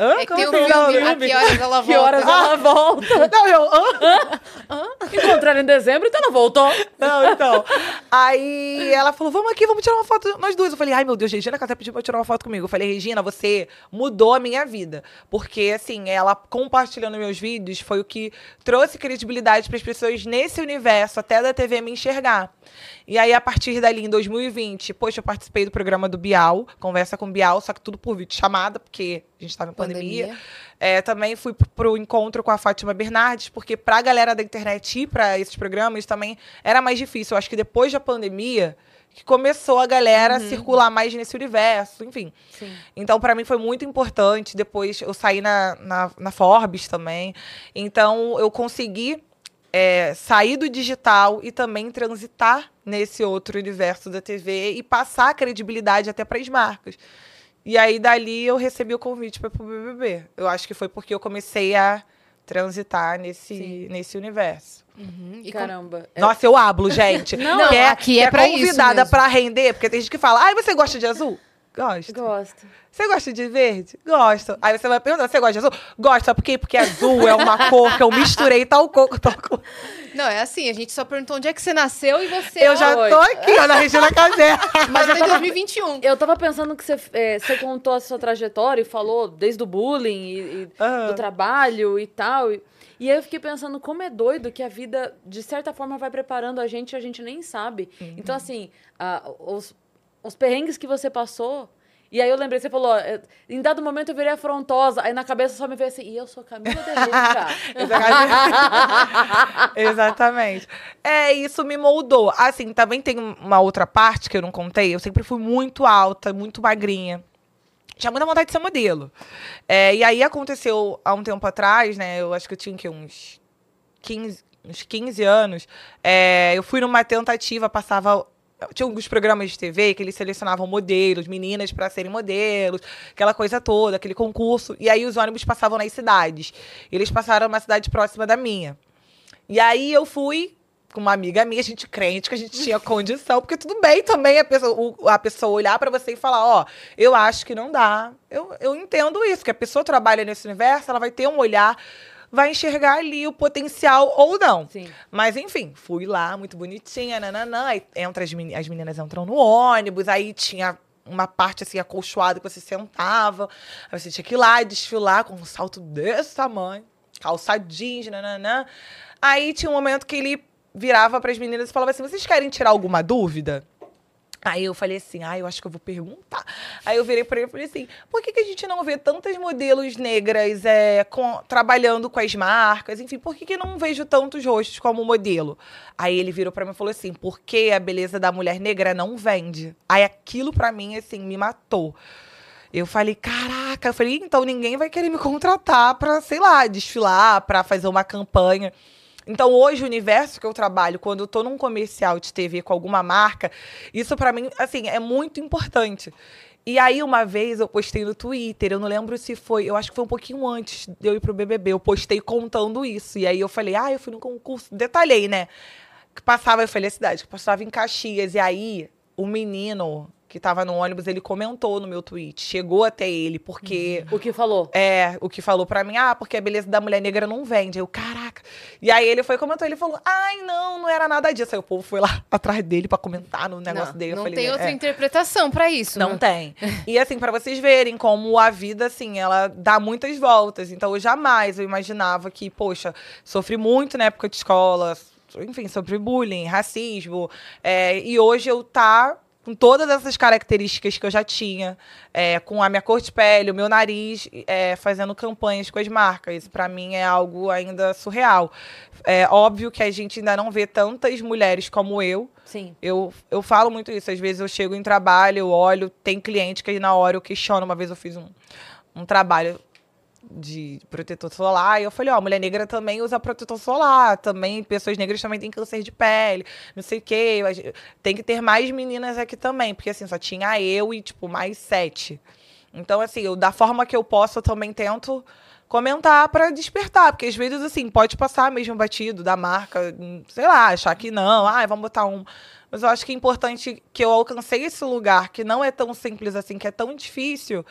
É que tem um filme, a que horas ela volta. Que horas ela volta. Não, eu... Encontraram em dezembro, então ela voltou. Não, então... Aí ela falou, vamos aqui, vamos tirar uma foto nós duas. Eu falei, ai, meu Deus, Regina Casé pediu pra eu tirar uma foto comigo. Eu falei, Regina, você mudou a minha vida. Porque, assim, ela compartilhando meus vídeos foi o que trouxe credibilidade pras pessoas nesse universo, até da TV me enxergar. E aí, a partir dali, em 2020, poxa, eu participei do programa do Bial, Conversa com Bial, só que tudo por vídeo chamada, porque... A gente estava em pandemia. Também fui pro encontro com a Fátima Bernardes, porque pra galera da internet ir pra esses programas também era mais difícil. Eu acho que depois da pandemia que começou a galera a circular mais nesse universo, enfim. Sim. Então, pra mim, foi muito importante. Depois eu saí na Forbes também. Então, eu consegui sair do digital e também transitar nesse outro universo da TV e passar a credibilidade até para as marcas. E aí, dali, eu recebi o convite para o BBB. Eu acho que foi porque eu comecei a transitar nesse universo. E caramba. Nossa, eu hablo, gente. Não, aqui é pra isso mesmo. Convidada pra render, porque tem gente que fala, ai, você gosta de azul? Gosto. Gosto. Você gosta de verde? Gosto. Aí você vai perguntar, você gosta de azul? Gosto, sabe por quê? Porque azul é uma cor que eu misturei tal cor. Não, é assim, a gente só perguntou onde é que você nasceu e você... Eu já tô aqui, ó, na Regina Casé. Mas em 2021. Eu tava pensando que você contou a sua trajetória e falou desde o bullying e do trabalho e tal. E aí eu fiquei pensando como é doido que a vida, de certa forma, vai preparando a gente nem sabe. Uhum. Então, assim, os perrengues que você passou... E aí eu lembrei, você falou, em dado momento eu virei afrontosa. Aí na cabeça só me veio assim, e eu sou Camila de Lucas. Exatamente. Isso me moldou. Assim, também tem uma outra parte que eu não contei. Eu sempre fui muito alta, muito magrinha. Tinha muita vontade de ser modelo. E aí aconteceu há um tempo atrás, né? Eu acho que eu tinha uns 15 anos. Eu fui numa tentativa, passava... Tinha alguns programas de TV que eles selecionavam modelos, meninas para serem modelos, aquela coisa toda, aquele concurso. E aí os ônibus passavam nas cidades. Eles passaram numa cidade próxima da minha. E aí eu fui com uma amiga minha, a gente crente que a gente tinha condição, porque tudo bem também a pessoa olhar para você e falar, ó, eu acho que não dá. Eu entendo isso, que a pessoa trabalha nesse universo, ela vai ter um olhar... vai enxergar ali o potencial ou não. Sim. Mas, enfim, fui lá, muito bonitinha, nananã. Aí as meninas entram no ônibus, aí tinha uma parte, assim, acolchoada que você sentava. Aí você tinha que ir lá e desfilar com um salto desse tamanho, calça jeans, nananã. Aí tinha um momento que ele virava para as meninas e falava assim, vocês querem tirar alguma dúvida? Aí eu falei assim, eu acho que eu vou perguntar. Aí eu virei pra ele e falei assim, por que a gente não vê tantas modelos negras trabalhando com as marcas? Enfim, por que eu não vejo tantos rostos como modelo? Aí ele virou pra mim e falou assim, porque a beleza da mulher negra não vende. Aí aquilo pra mim, assim, me matou. Eu falei, caraca, então ninguém vai querer me contratar pra, sei lá, desfilar, pra fazer uma campanha. Então, hoje, o universo que eu trabalho, quando eu tô num comercial de TV com alguma marca, isso, pra mim, assim, é muito importante. E aí, uma vez, eu postei no Twitter, eu não lembro se foi, eu acho que foi um pouquinho antes de eu ir pro BBB, eu postei contando isso. E aí, eu falei, eu fui num concurso, detalhei, né? Que passava, eu falei, a cidade, que passava em Caxias. E aí, o menino que tava no ônibus, ele comentou no meu tweet, chegou até ele, porque... O que falou? O que falou pra mim, porque a beleza da mulher negra não vende. Eu, caraca. E aí ele foi comentou, ele falou, não era nada disso. Aí o povo foi lá atrás dele pra comentar no negócio dele. Eu falei, tem outra interpretação pra isso. Não tem. E assim, pra vocês verem como a vida, assim, ela dá muitas voltas. Então eu imaginava que, poxa, sofri muito na época de escola, enfim, sobre bullying, racismo. E hoje eu com todas essas características que eu já tinha, com a minha cor de pele, o meu nariz, fazendo campanhas com as marcas. Isso, pra mim, é algo ainda surreal. É óbvio que a gente ainda não vê tantas mulheres como eu. Sim. Eu falo muito isso. Às vezes eu chego em trabalho, eu olho, tem cliente que na hora eu questiono. Uma vez eu fiz um trabalho de protetor solar, e eu falei, mulher negra também usa protetor solar, também, pessoas negras também têm câncer de pele, não sei o quê, tem que ter mais meninas aqui também, porque, assim, só tinha eu e, tipo, mais 7. Então, assim, da forma que eu posso, eu também tento comentar pra despertar, porque às vezes, assim, pode passar mesmo batido da marca, sei lá, achar que não, vamos botar um... Mas eu acho que é importante que eu alcancei esse lugar, que não é tão simples assim, que é tão difícil,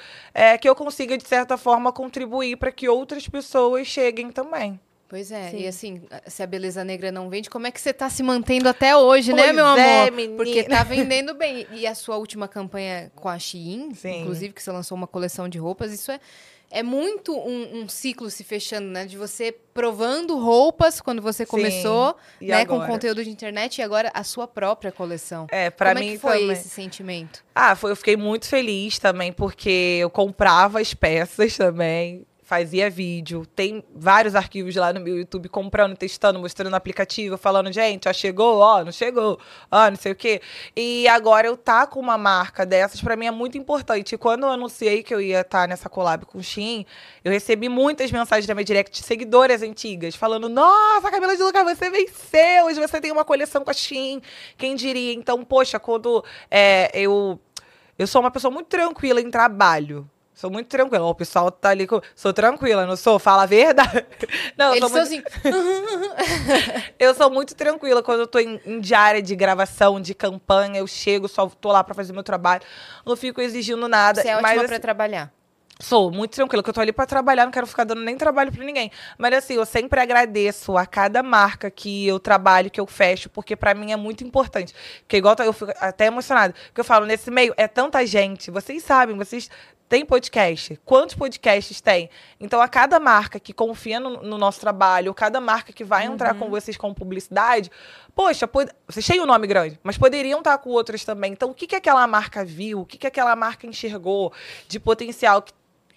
que eu consiga, de certa forma, contribuir para que outras pessoas cheguem também. Pois é, sim. E assim, se a beleza negra não vende, como é que você tá se mantendo até hoje, pois né, meu amor? Menina. Porque tá vendendo bem. E a sua última campanha com a Shein, sim, inclusive, que você lançou uma coleção de roupas, isso é muito um ciclo se fechando, né? De você provando roupas quando você começou, sim, né? Agora? Com conteúdo de internet e agora a sua própria coleção. Pra mim que foi também esse sentimento? Eu fiquei muito feliz também, porque eu comprava as peças também, fazia vídeo. Tem vários arquivos lá no meu YouTube, comprando, testando, mostrando o aplicativo, falando, gente, chegou, não chegou, não sei o quê. E agora eu tá com uma marca dessas, pra mim é muito importante. E quando eu anunciei que eu ia estar nessa collab com o Shein, eu recebi muitas mensagens da minha direct de seguidoras antigas, falando, nossa, Camila de Lucas, você venceu, hoje você tem uma coleção com a Shein, quem diria? Então, poxa, quando eu sou uma pessoa muito tranquila em trabalho, Sou muito tranquila. O pessoal tá ali... Sou tranquila, não sou? Fala a verdade. Não, eu sou muito... Eu sou muito tranquila. Quando eu tô em diária de gravação, de campanha, eu chego, só tô lá pra fazer meu trabalho. Não fico exigindo nada. Você é ótima pra trabalhar. Sou muito tranquila, porque eu tô ali pra trabalhar, não quero ficar dando nem trabalho pra ninguém. Mas assim, eu sempre agradeço a cada marca que eu trabalho, que eu fecho, porque pra mim é muito importante. Porque igual eu fico até emocionada, porque eu falo, nesse meio é tanta gente, vocês sabem, vocês têm podcast. Quantos podcasts tem? Então a cada marca que confia no nosso trabalho, cada marca que vai entrar com vocês com publicidade, poxa, vocês têm um nome grande, mas poderiam estar com outras também. Então o que aquela marca viu, o que aquela marca enxergou de potencial que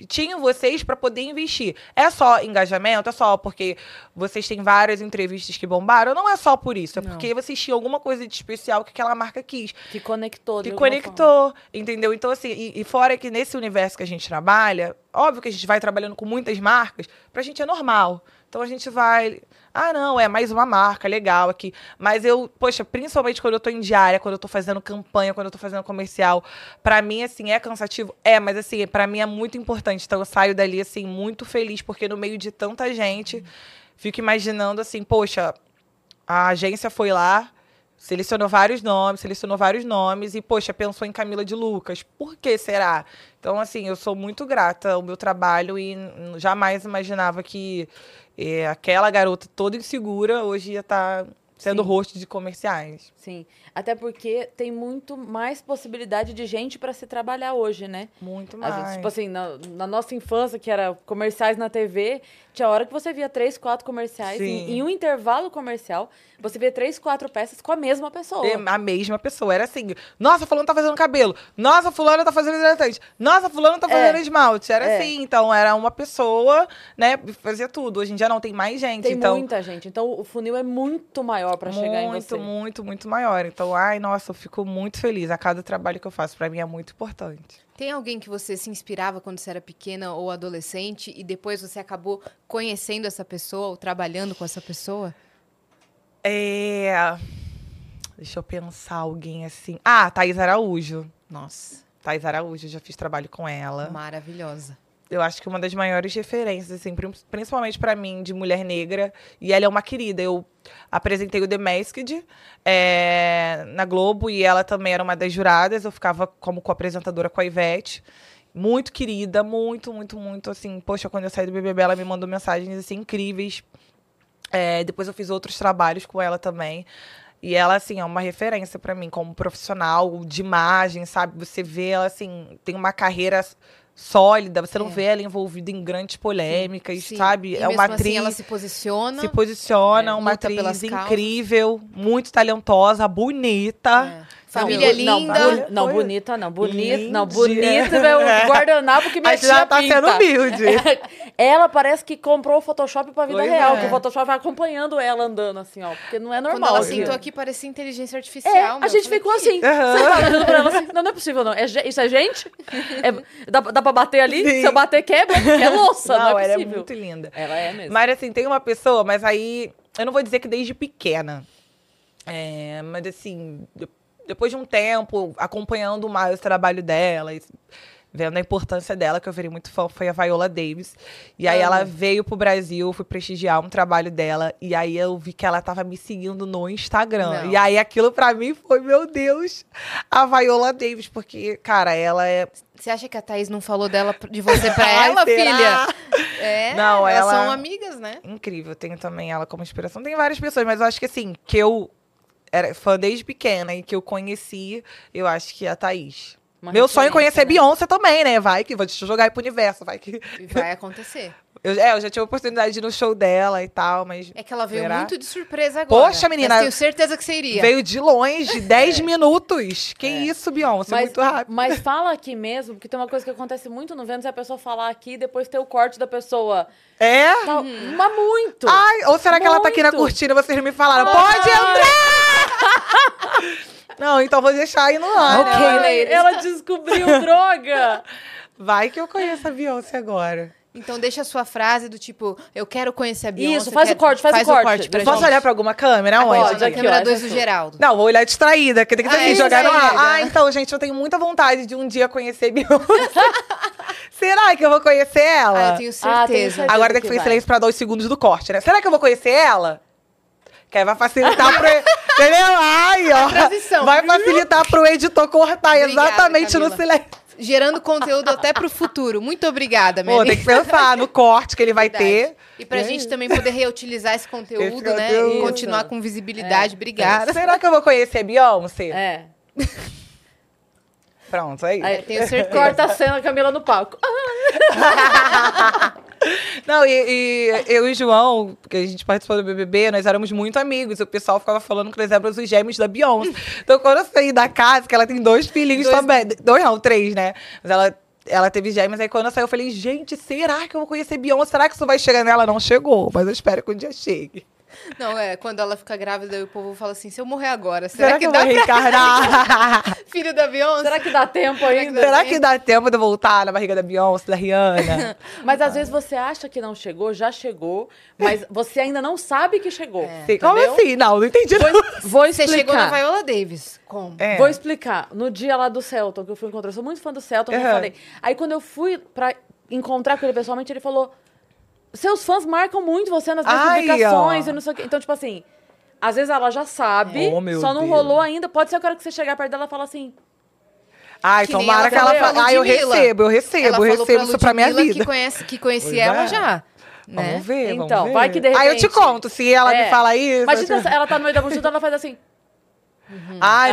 tinham vocês para poder investir. É só engajamento? É só porque vocês têm várias entrevistas que bombaram? Não é só por isso. É porque vocês tinham alguma coisa de especial que aquela marca quis. Que conectou. Que conectou, entendeu? Então, assim, e fora que nesse universo que a gente trabalha, óbvio que a gente vai trabalhando com muitas marcas, pra gente é normal. Então, a gente vai... Ah, não, é mais uma marca, legal aqui. Mas eu, poxa, principalmente quando eu tô em diária, quando eu tô fazendo campanha, quando eu tô fazendo comercial, pra mim, assim, é cansativo? É, mas assim, pra mim é muito importante. Então, eu saio dali, assim, muito feliz, porque no meio de tanta gente, fico imaginando, assim, poxa, a agência foi lá, selecionou vários nomes e, poxa, pensou em Camila de Lucas. Por que será? Então, assim, eu sou muito grata ao meu trabalho e jamais imaginava que aquela garota toda insegura hoje ia estar sendo host de comerciais. Sim, até porque tem muito mais possibilidade de gente para se trabalhar hoje, né? Muito mais. Gente, tipo assim, na nossa infância, que era comerciais na TV, tinha hora que você via 3, 4 comerciais. Em um intervalo comercial, você via 3, 4 peças com a mesma pessoa. A mesma pessoa. Era assim, nossa, fulano tá fazendo cabelo. Nossa, fulano tá fazendo hidratante. Nossa, fulano tá fazendo esmalte. Era assim, então era uma pessoa, né, fazia tudo. Hoje em dia não, tem mais gente. Tem muita gente. Então o funil é muito maior pra chegar em você. Muito maior. Então, ai, nossa, eu fico muito feliz. A cada trabalho que eu faço, pra mim, é muito importante. Tem alguém que você se inspirava quando você era pequena ou adolescente e depois você acabou conhecendo essa pessoa ou trabalhando com essa pessoa? Deixa eu pensar alguém assim. Ah, Thaís Araújo. Nossa. Thaís Araújo, já fiz trabalho com ela. Maravilhosa. Eu acho que uma das maiores referências, assim, principalmente pra mim, de mulher negra. E ela é uma querida. Eu apresentei o The Masked na Globo e ela também era uma das juradas. Eu ficava como co-apresentadora com a Ivete. Muito querida, muito, assim. Poxa, quando eu saí do BBB, ela me mandou mensagens, assim, incríveis. Depois eu fiz outros trabalhos com ela também. E ela, assim, é uma referência pra mim como profissional de imagem, sabe? Você vê ela, assim, tem uma carreira sólida, você não vê ela envolvida em grandes polêmicas, sabe? E é uma atriz. Assim, ela se posiciona. Se posiciona, uma atriz incrível, muito talentosa, bonita. Família linda. Não, bonita não. Bonita, meu guardanapo que minha tia pinta. A gente já tá sendo humilde. Ela parece que comprou o Photoshop pra vida real, que o Photoshop vai acompanhando ela andando assim, ó, porque não é normal. Quando ela sentou aqui, parecia inteligência artificial. A gente ficou assim, falando pra ela assim, não é possível não, isso é gente? Dá pra bater ali? Se eu bater, quebra, é louça, não é possível. Ela é muito linda. Ela é mesmo. Mas assim, tem uma pessoa, mas aí, eu não vou dizer que desde pequena, mas assim... Depois de um tempo, acompanhando mais o trabalho dela, vendo a importância dela, que eu virei muito fã, foi a Viola Davis. E aí ela veio pro Brasil, fui prestigiar um trabalho dela. E aí eu vi que ela tava me seguindo no Instagram. E aí aquilo pra mim foi, meu Deus, a Viola Davis. Porque, cara, ela é... Você acha que a Thaís não falou dela de você pra ela, filha? Não, elas são amigas, né? Incrível, tenho também ela como inspiração. Tem várias pessoas, mas eu acho que assim, que eu... Era fã desde pequena e que eu conheci, eu acho que é a Thaís. Meu sonho é conhecer Beyoncé também, né? Vai que vou te jogar aí pro universo, vai que... E vai acontecer. Eu já tive a oportunidade de ir no show dela e tal, mas... É que ela veio muito de surpresa agora. Poxa, menina... Mas tenho certeza que você iria. Veio de longe, 10 minutos. Que isso, Beyoncé, muito rápido. Mas fala aqui mesmo, porque tem uma coisa que acontece muito no Venus, é a pessoa falar aqui e depois ter o corte da pessoa. Tá, mas muito! Ai, ou será que ela tá aqui na cortina e vocês me falaram, pode entrar! Não, então vou deixar indo lá, né? Ela descobriu droga! Vai que eu conheço a Beyoncé agora. Então deixa a sua frase do tipo, eu quero conhecer a Beyoncé. Isso, faz o corte. Eu posso olhar pra alguma câmera? Pode, a câmera 2 do Geraldo. Não, vou olhar distraída, porque tem que também jogar no ar. Ah, então, gente, eu tenho muita vontade de um dia conhecer Beyoncé. Será que eu vou conhecer ela? Ah, eu tenho certeza. Agora tem que fazer silêncio pra dar os segundos do corte, né? Será que eu vou conhecer ela? Que aí vai facilitar pro... Entendeu? Ai, ó. Transição. Vai facilitar pro editor cortar. Obrigada, exatamente, Camila. No silêncio. Gerando conteúdo até pro futuro. Muito obrigada, minha amiga. Tem que pensar no corte que ele vai ter. E pra gente também poder reutilizar esse conteúdo, né? E continuar com visibilidade. Obrigada. Será que eu vou conhecer a Beyoncé? É. Pronto, é isso. Aí, tenho certeza. Corta a cena, Camila no palco. Não, e eu e o João, que a gente participou do BBB, nós éramos muito amigos. O pessoal ficava falando que nós éramos os gêmeos da Beyoncé. Então, quando eu saí da casa, que ela tem 2 filhinhos também. 2 não, 3, né? Mas ela teve gêmeos. Aí, quando eu saí, eu falei, gente, será que eu vou conhecer Beyoncé? Será que isso vai chegar nela? Não chegou, mas eu espero que um dia chegue. Não, quando ela fica grávida, o povo fala assim, se eu morrer agora, será que dá reencarnar? Filho da Beyoncé? Será que dá tempo ainda? Será que dá tempo de eu voltar na barriga da Beyoncé, da Rihanna? Mas às vezes você acha que não chegou, já chegou, mas você ainda não sabe que chegou. É. Como assim? Não entendi. Vou explicar. Você chegou na Viola Davis. Como? É. Vou explicar. No dia lá do Celton, que eu fui encontrar, eu sou muito fã do Celton, eu falei. Aí quando eu fui pra encontrar com ele pessoalmente, ele falou... Seus fãs marcam muito você nas minhas publicações e não sei o quê. Então, tipo assim, às vezes ela já sabe, só não rolou ainda. Pode ser a hora que você chegar perto dela e falar assim... Ai, tomara que ela fale, eu recebo isso pra minha vida. Que conheci ela já. Né? Vamos ver, então, vamos ver. Vai que de repente... Aí eu te conto, se ela me fala isso... Imagina, ela tá no meio da multidão, ela faz assim... Uhum. Ai,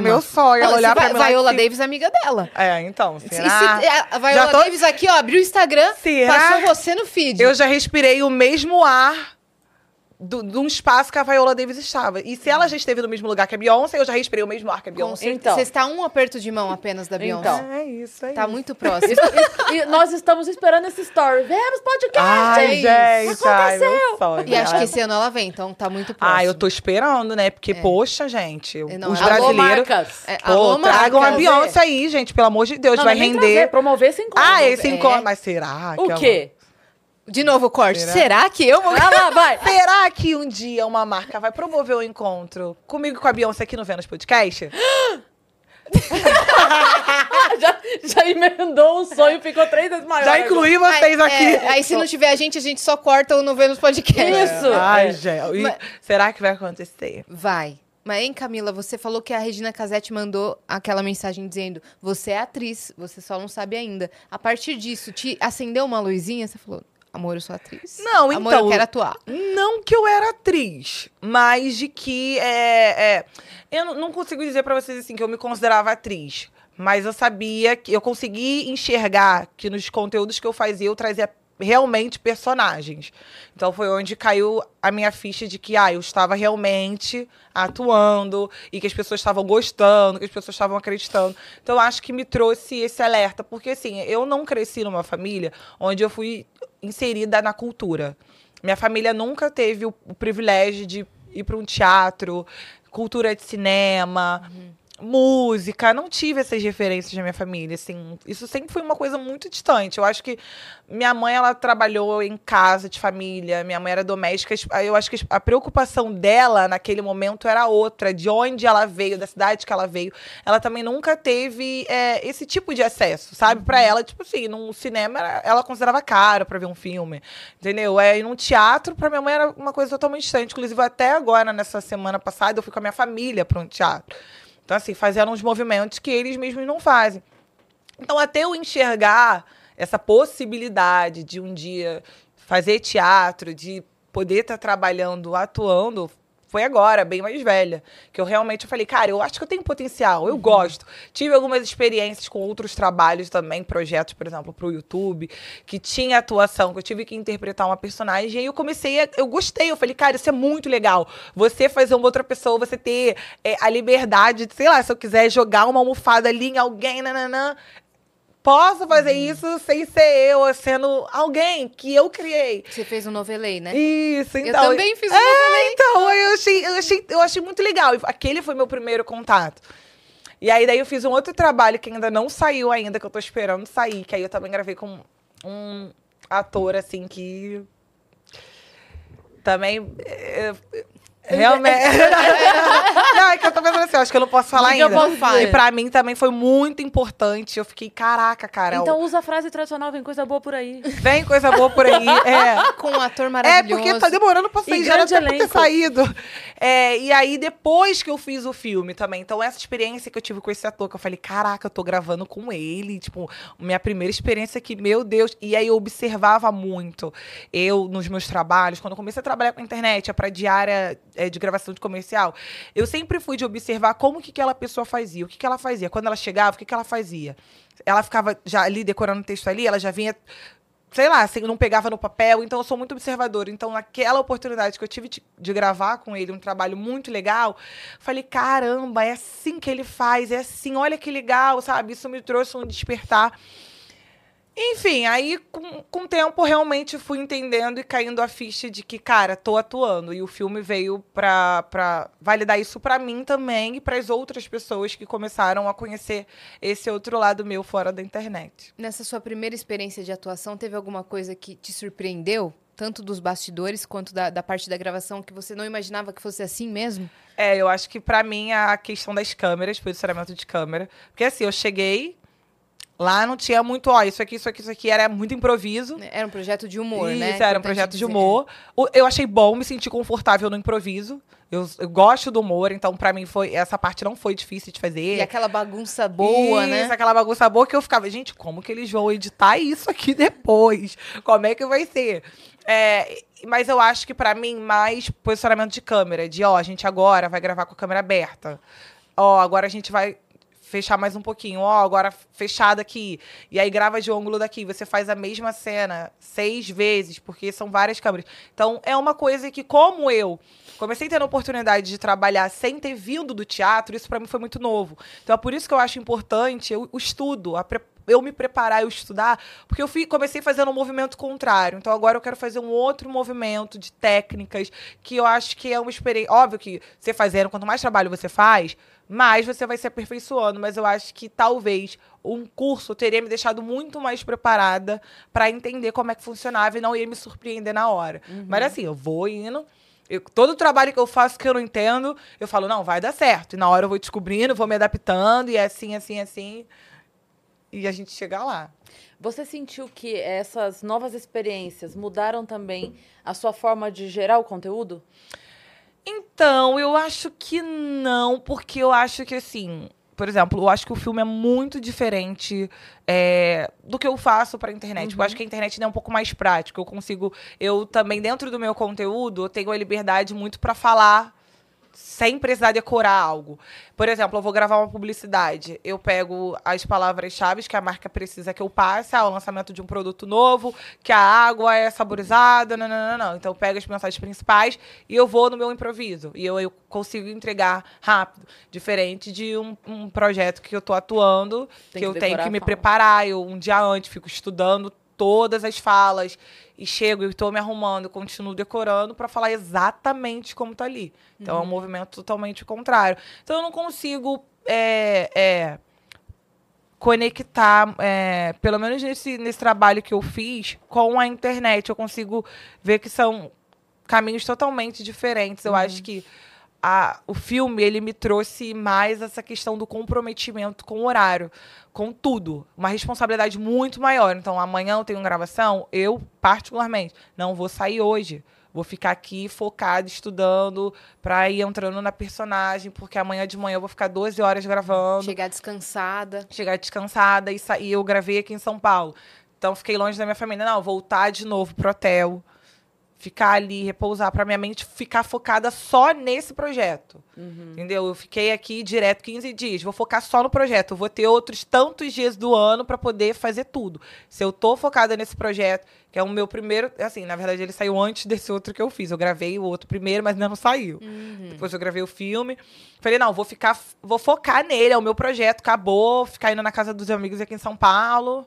meu sonho. Ela olhar pra mim. Viola Davis, amiga dela. É, então. Será? A Viola Davis aqui, ó, abriu o Instagram, passou você no feed. Eu já respirei o mesmo ar de um espaço que a Viola Davis estava. E se ela já esteve no mesmo lugar que a Beyoncé, eu já respirei o mesmo ar que a Beyoncé. Então. Você está um aperto de mão apenas da Beyoncé. Então. É isso, é isso. Tá muito próximo. E nós estamos esperando esse story. Vemos podcast! Ai, gente! Aconteceu! E acho que esse ano ela vem, então tá muito próximo. Ah, eu tô esperando, né? Porque, poxa, gente, os brasileiros... Alô, Marcas! Tragam a Beyoncé aí, gente, pelo amor de Deus, vai render. Promover esse encontro. Ah, esse encontro. Mas será que... O quê? De novo o corte. Será que eu vou... Ah, vai. Será que um dia uma marca vai promover um encontro comigo e com a Beyoncé aqui no Venus Podcast? já emendou um sonho, ficou 3 vezes maior. Já incluí vocês aqui. Aí se não tiver a gente só corta o No Venus Podcast. Isso. Ai, gente. Mas... Será que vai acontecer? Vai. Mas, hein, Camila, você falou que a Regina Casé te mandou aquela mensagem dizendo você é atriz, você só não sabe ainda. A partir disso, te acendeu uma luzinha? Você falou... Amor, eu sou atriz. Não, então... Amor, eu quero atuar. Não que eu era atriz, mas de que... eu não consigo dizer pra vocês assim que eu me considerava atriz. Mas eu sabia que... Eu consegui enxergar que nos conteúdos que eu fazia, eu trazia realmente personagens. Então foi onde caiu a minha ficha de que eu estava realmente atuando e que as pessoas estavam gostando, que as pessoas estavam acreditando. Então acho que me trouxe esse alerta. Porque assim, eu não cresci numa família onde eu fui... inserida na cultura. Minha família nunca teve o privilégio de ir para um teatro, cultura de cinema, música. Não tive essas referências da minha família. Assim, isso sempre foi uma coisa muito distante. Eu acho que minha mãe, ela trabalhou em casa de família, minha mãe era doméstica. Eu acho que a preocupação dela naquele momento era outra, de onde ela veio, da cidade que ela veio. Ela também nunca teve esse tipo de acesso, sabe? Pra ela, tipo assim, num cinema, ela considerava caro pra ver um filme, entendeu? E num teatro, pra minha mãe, era uma coisa totalmente distante. Inclusive, até agora, nessa semana passada, eu fui com a minha família pra um teatro. Então, assim, fazendo uns movimentos que eles mesmos não fazem. Então, até eu enxergar essa possibilidade de um dia fazer teatro, de poder estar trabalhando, atuando, foi agora, bem mais velha. Que eu realmente falei, cara, eu acho que eu tenho potencial, eu gosto. Tive algumas experiências com outros trabalhos também, projetos, por exemplo, pro YouTube, que tinha atuação, que eu tive que interpretar uma personagem. E aí eu comecei, eu gostei, eu falei, cara, isso é muito legal. Você fazer uma outra pessoa, você ter a liberdade de, sei lá, se eu quiser jogar uma almofada ali em alguém, nananã. Posso fazer isso sem ser eu, sendo alguém que eu criei. Você fez um novelei, né? Isso, então. Eu também fiz um novelei. Então, eu achei muito legal. Aquele foi meu primeiro contato. E aí, daí eu fiz um outro trabalho que ainda não saiu ainda, que eu tô esperando sair. Que aí eu também gravei com um ator, assim, que... também... realmente... não, é que eu tô pensando assim, eu acho que eu não posso falar ainda. E pra mim também foi muito importante. Eu fiquei, caraca, Carol. Então usa a frase tradicional, vem coisa boa por aí. Vem coisa boa por aí, é. Com um ator maravilhoso. É, porque tá demorando pra sair, já era até pra ter saído. É, e aí, depois que eu fiz o filme também. Então, essa experiência que eu tive com esse ator, que eu falei, caraca, eu tô gravando com ele. Tipo, minha primeira experiência aqui, meu Deus. E aí, eu observava muito. Eu, nos meus trabalhos, quando eu comecei a trabalhar com a internet, é pra diária... de gravação de comercial, eu sempre fui de observar como que aquela pessoa fazia, o que ela fazia. Quando ela chegava, o que ela fazia? Ela ficava já ali, decorando o texto ali, ela já vinha, sei lá, assim, não pegava no papel. Então, eu sou muito observadora. Então, naquela oportunidade que eu tive de gravar com ele, um trabalho muito legal, falei, caramba, é assim que ele faz, é assim, olha que legal, sabe? Isso me trouxe um despertar. Enfim, aí com o tempo realmente fui entendendo e caindo a ficha de que, cara, tô atuando. E o filme veio pra validar isso pra mim também e pras outras pessoas que começaram a conhecer esse outro lado meu fora da internet. Nessa sua primeira experiência de atuação, teve alguma coisa que te surpreendeu? Tanto dos bastidores quanto da parte da gravação, que você não imaginava que fosse assim mesmo? É, eu acho que pra mim a questão das câmeras, posicionamento de câmera. Porque assim, eu cheguei... lá não tinha muito, ó, isso aqui, era muito improviso. Era um projeto de humor, né? Isso, era um projeto de humor. Eu achei bom, me senti confortável no improviso. Eu gosto do humor, então pra mim foi, essa parte não foi difícil de fazer. E aquela bagunça boa, né? Isso, aquela bagunça boa que eu ficava, gente, como que eles vão editar isso aqui depois? Como é que vai ser? É, mas eu acho que pra mim, mais posicionamento de câmera. De, ó, a gente agora vai gravar com a câmera aberta. Ó, agora a gente vai... fechar mais um pouquinho, ó, agora fechada aqui. E aí grava de ângulo daqui. Você faz a mesma cena 6 vezes, porque são várias câmeras. Então, é uma coisa que, como eu comecei tendo a oportunidade de trabalhar sem ter vindo do teatro, isso pra mim foi muito novo. Então, é por isso que eu acho importante o estudo, eu me preparar, eu estudar, porque eu comecei fazendo um movimento contrário. Então, agora eu quero fazer um outro movimento de técnicas, que eu acho que é uma experiência... Óbvio que você fazendo, quanto mais trabalho você faz, mais você vai se aperfeiçoando. Mas eu acho que talvez um curso teria me deixado muito mais preparada para entender como é que funcionava e não ia me surpreender na hora. Uhum. Mas assim, eu vou indo... todo trabalho que eu faço que eu não entendo, eu falo, não, vai dar certo. E na hora eu vou descobrindo, vou me adaptando, e é assim, assim, assim... e a gente chegar lá. Você sentiu que essas novas experiências mudaram também a sua forma de gerar o conteúdo? Então, eu acho que não, porque eu acho que, assim... por exemplo, eu acho que o filme é muito diferente do que eu faço pra internet. Uhum. Eu acho que a internet ainda é um pouco mais prática. Eu consigo... eu também, dentro do meu conteúdo, eu tenho a liberdade muito pra falar... sem precisar decorar algo. Por exemplo, eu vou gravar uma publicidade. Eu pego as palavras-chave que a marca precisa que eu passe. Ah, o lançamento de um produto novo, que a água é saborizada, não. Então, eu pego as mensagens principais e eu vou no meu improviso. E eu consigo entregar rápido. Diferente de um projeto que eu tô atuando, que eu tenho que me preparar. Eu, um dia antes, fico estudando todas as falas e chego e estou me arrumando, continuo decorando para falar exatamente como tá ali. Então, é um movimento totalmente contrário. Então, eu não consigo conectar, pelo menos nesse trabalho que eu fiz, com a internet. Eu consigo ver que são caminhos totalmente diferentes. Eu acho que o filme, ele me trouxe mais essa questão do comprometimento com o horário, com tudo. Uma responsabilidade muito maior. Então, amanhã eu tenho gravação, eu, particularmente, não vou sair hoje. Vou ficar aqui focada, estudando, pra ir entrando na personagem, porque amanhã de manhã eu vou ficar 12 horas gravando. Chegar descansada. E eu gravei aqui em São Paulo. Então, fiquei longe da minha família. Não, voltar de novo pro hotel. Ficar ali, repousar, pra minha mente ficar focada só nesse projeto. Entendeu? Eu fiquei aqui direto 15 dias. Vou focar só no projeto. Eu vou ter outros tantos dias do ano pra poder fazer tudo. Se eu tô focada nesse projeto, que é o meu primeiro... assim, na verdade, ele saiu antes desse outro que eu fiz. Eu gravei o outro primeiro, mas ainda não saiu. Depois eu gravei o filme. Falei, não, vou focar nele. É o meu projeto, acabou. Ficar indo na casa dos amigos aqui em São Paulo...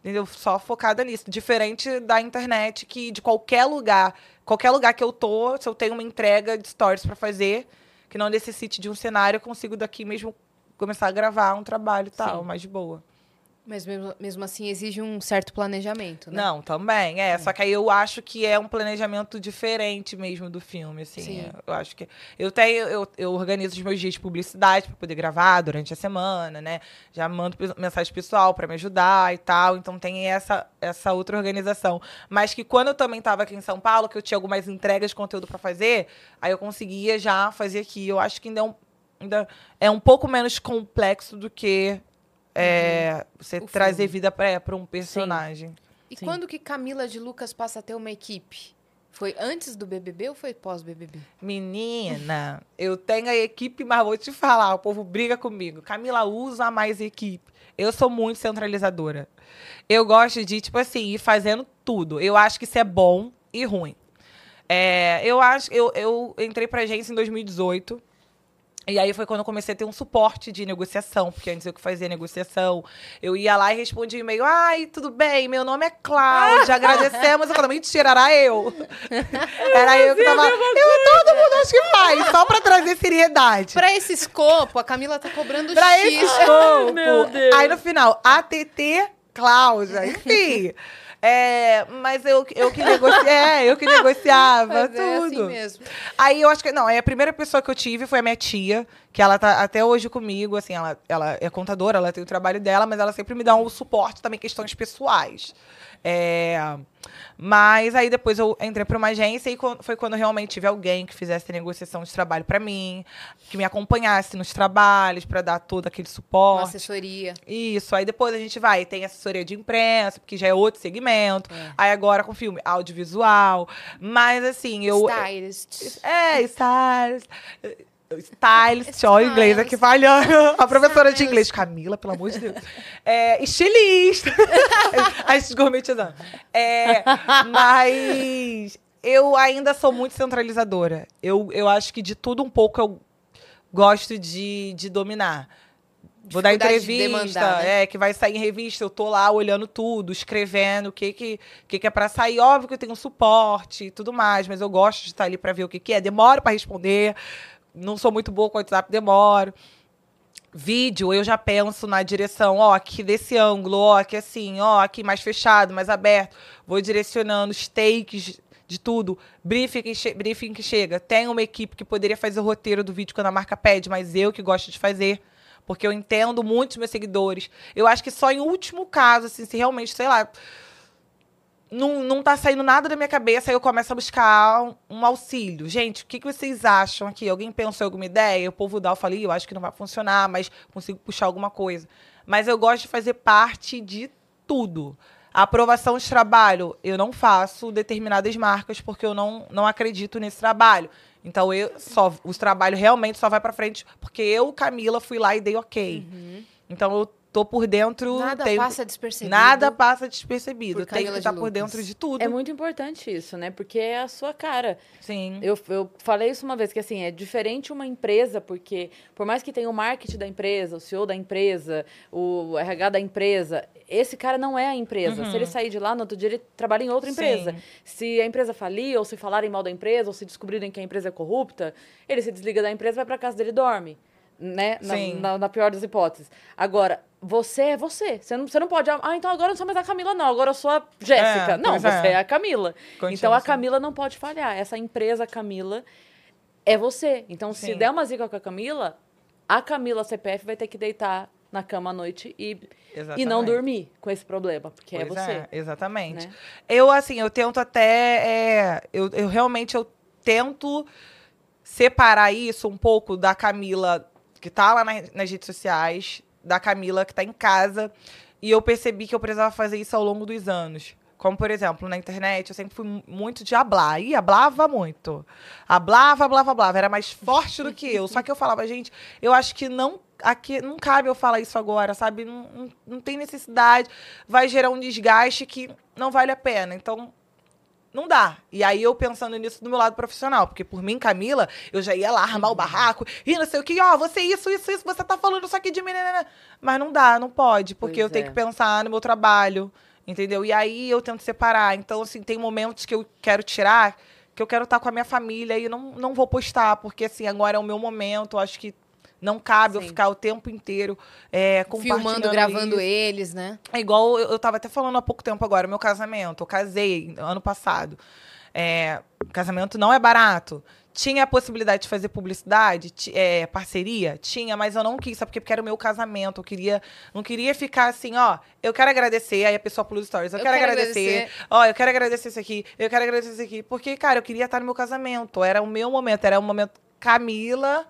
entendeu? Só focada nisso. Diferente da internet, que de qualquer lugar que eu tô, se eu tenho uma entrega de stories pra fazer, que não necessite de um cenário, eu consigo daqui mesmo começar a gravar um trabalho e tal, mais de boa. Mas mesmo assim exige um certo planejamento, né? Não, também, é. Só que aí eu acho que é um planejamento diferente mesmo do filme, assim. Sim. Eu acho que... Eu organizo os meus dias de publicidade pra poder gravar durante a semana, né? Já mando mensagem pessoal pra me ajudar e tal. Então tem essa outra organização. Mas que quando eu também tava aqui em São Paulo, que eu tinha algumas entregas de conteúdo pra fazer, aí eu conseguia já fazer aqui. Eu acho que ainda é um pouco menos complexo do que... você trazer vida para um personagem. Sim. E Sim. quando que Camila de Lucas passa a ter uma equipe? Foi antes do BBB ou foi pós-BBB? Menina, eu tenho a equipe, mas vou te falar, o povo briga comigo. Camila usa mais equipe. Eu sou muito centralizadora. Eu gosto de, tipo assim, ir fazendo tudo. Eu acho que isso é bom e ruim. Eu entrei pra agência em 2018... E aí foi quando eu comecei a ter um suporte de negociação, porque antes eu que fazia negociação, eu ia lá e respondia e-mail, ai, tudo bem, meu nome é Cláudia, agradecemos. Eu falava, mentira, era eu. Era eu que tava... todo mundo acho que faz, só pra trazer seriedade. Pra esse escopo, a Camila tá cobrando pra X. Pra esse escopo. Meu Deus. Aí no final, ATT Cláudia, enfim... mas eu que negociava tudo. É assim mesmo. Aí eu acho que... Não, a primeira pessoa que eu tive foi a minha tia, que ela tá até hoje comigo, assim, ela é contadora, ela tem o trabalho dela, mas ela sempre me dá um suporte também, questões pessoais. Mas aí depois eu entrei para uma agência e foi quando eu realmente tive alguém que fizesse negociação de trabalho para mim, que me acompanhasse nos trabalhos, para dar todo aquele suporte. Uma assessoria. Isso, aí depois a gente vai, tem assessoria de imprensa, porque já é outro segmento. É. Aí agora com filme, audiovisual, mas assim, Stylist. Stylist, ó, o inglês aqui falhando. A professora de inglês. Camila, pelo amor de Deus. Estilista. Aí se gourmetizando. Mas eu ainda sou muito centralizadora. Eu acho que de tudo um pouco eu gosto de dominar. Vou dar entrevista, demandar, né? Que vai sair em revista, eu tô lá olhando tudo, escrevendo o que é pra sair. Óbvio que eu tenho um suporte e tudo mais, mas eu gosto de estar ali pra ver o que é. Demoro pra responder. Não sou muito boa com o WhatsApp, demoro. Vídeo, eu já penso na direção, ó, aqui desse ângulo, ó, aqui assim, ó, aqui mais fechado, mais aberto. Vou direcionando os takes de tudo. Briefing que chega. Tem uma equipe que poderia fazer o roteiro do vídeo quando a marca pede, mas eu que gosto de fazer. Porque eu entendo muito os meus seguidores. Eu acho que só em último caso, assim, se realmente, sei lá... Não tá saindo nada da minha cabeça, aí eu começo a buscar um auxílio. Gente, o que vocês acham aqui? Alguém pensou em alguma ideia? O povo dá, eu falei, eu acho que não vai funcionar, mas consigo puxar alguma coisa. Mas eu gosto de fazer parte de tudo. A aprovação de trabalho, eu não faço determinadas marcas, porque eu não acredito nesse trabalho. Então, o trabalho realmente só vai pra frente, porque eu, Camila, fui lá e dei ok. Uhum. Então, eu tô por dentro... Nada passa despercebido. Tem que estar por dentro de tudo. É muito importante isso, né? Porque é a sua cara. Sim. Eu falei isso uma vez, que assim, é diferente uma empresa, porque por mais que tenha o marketing da empresa, o CEO da empresa, o RH da empresa, esse cara não é a empresa. Uhum. Se ele sair de lá, no outro dia ele trabalha em outra empresa. Sim. Se a empresa falir, ou se falarem mal da empresa, ou se descobrirem que a empresa é corrupta, ele se desliga da empresa, vai pra casa dele e dorme. Né? Na pior das hipóteses. Agora, você é você. Você não pode... Ah, então agora eu não sou mais a Camila, não. Agora eu sou a Jéssica. Não, você é a Camila. Continua, então, a Camila não pode falhar. Essa empresa Camila é você. Então, se der uma zica com a Camila CPF vai ter que deitar na cama à noite e não dormir com esse problema, porque pois é você. Exatamente. Né? Eu, assim, eu tento até... Eu realmente tento separar isso um pouco da Camila... que tá lá nas redes sociais, da Camila, que tá em casa. E eu percebi que eu precisava fazer isso ao longo dos anos. Como, por exemplo, na internet, eu sempre fui muito de hablar. E hablava muito. Hablava. Era mais forte do que eu. Só que eu falava, gente, eu acho que não... Aqui não cabe eu falar isso agora, sabe? Não tem necessidade. Vai gerar um desgaste que não vale a pena. Então... Não dá. E aí, eu pensando nisso do meu lado profissional. Porque, por mim, Camila, eu já ia lá armar o barraco. E não sei o que. Ó, você isso. Você tá falando isso aqui de mim. Mas não dá, não pode. Porque pois eu tenho que pensar no meu trabalho. Entendeu? E aí, eu tento separar. Então, assim, tem momentos que eu quero tirar. Que eu quero estar com a minha família. E não vou postar. Porque, assim, agora é o meu momento. Eu acho que Não cabe eu ficar o tempo inteiro compartilhando, filmando, gravando eles, né? É igual, eu tava até falando há pouco tempo agora, meu casamento. Eu casei ano passado. Casamento não é barato. Tinha a possibilidade de fazer publicidade, parceria? Tinha, mas eu não quis, sabe? Porque era o meu casamento. Eu queria, não queria ficar assim, ó, eu quero agradecer, aí a pessoa pula stories, eu quero agradecer, ó, eu quero agradecer isso aqui, eu quero agradecer isso aqui. Porque, cara, eu queria estar no meu casamento, era o meu momento, era o momento Camila,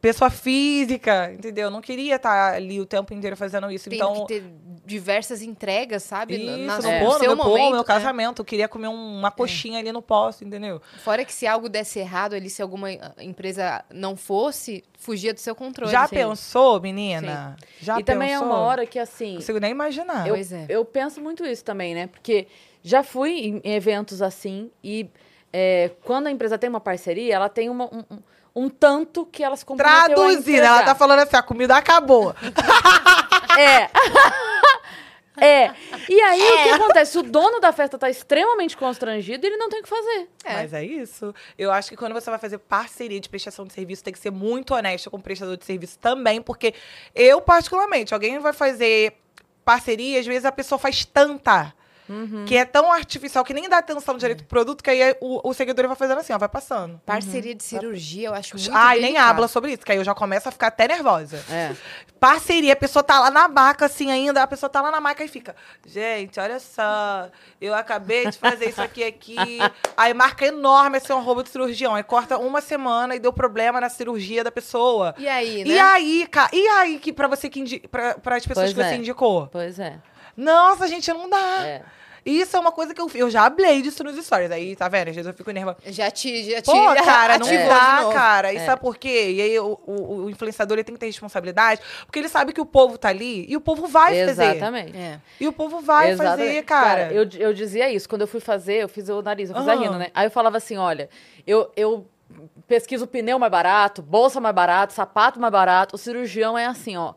pessoa física, entendeu? Eu não queria estar ali o tempo inteiro fazendo isso. Tem então que ter diversas entregas, sabe? Isso, no meu casamento. Eu queria comer uma coxinha ali, não posso, entendeu? Fora que se algo desse errado ali, se alguma empresa não fosse, fugia do seu controle. Já pensou, menina? Sim. Já pensou? E também é uma hora que, assim... Não consigo nem imaginar. Eu penso muito isso também, né? Porque já fui em eventos assim e quando a empresa tem uma parceria, ela tem um tanto que elas comprometeram. Traduzindo, ela tá falando assim, a comida acabou. E aí, o que acontece? O dono da festa tá extremamente constrangido e ele não tem o que fazer. Mas é isso. Eu acho que quando você vai fazer parceria de prestação de serviço, tem que ser muito honesto com o prestador de serviço também, porque eu, particularmente, alguém vai fazer parceria, às vezes a pessoa faz tanta... Uhum. Que é tão artificial, que nem dá atenção direito pro produto, que aí o seguidor vai fazendo assim, ó, vai passando. Parceria de cirurgia, eu acho muito delicado. E nem habla sobre isso, que aí eu já começo a ficar até nervosa. Parceria, a pessoa tá lá na maca, assim, ainda, a pessoa tá lá na maca e fica, gente, olha só, eu acabei de fazer isso aqui. Aí marca enorme, assim, um roubo de cirurgião. Aí corta uma semana e deu problema na cirurgia da pessoa. E aí, né? E aí, que pra você pra as pessoas que você indicou? Pois é. Nossa, gente, não dá. Isso é uma coisa que eu já hablei disso nos stories. Aí, tá vendo? Às vezes eu fico nervosa. Já te. Pô, cara, não dá, cara. E sabe por quê? E aí, o influenciador, ele tem que ter responsabilidade. Porque ele sabe que o povo tá ali e o povo vai fazer. Exatamente. E o povo vai fazer, cara. Eu dizia isso. Quando eu fui fazer, eu fiz o nariz, eu fiz a rina, né? Aí eu falava assim, olha, eu pesquiso pneu mais barato, bolsa mais barato, sapato mais barato. O cirurgião é assim, ó.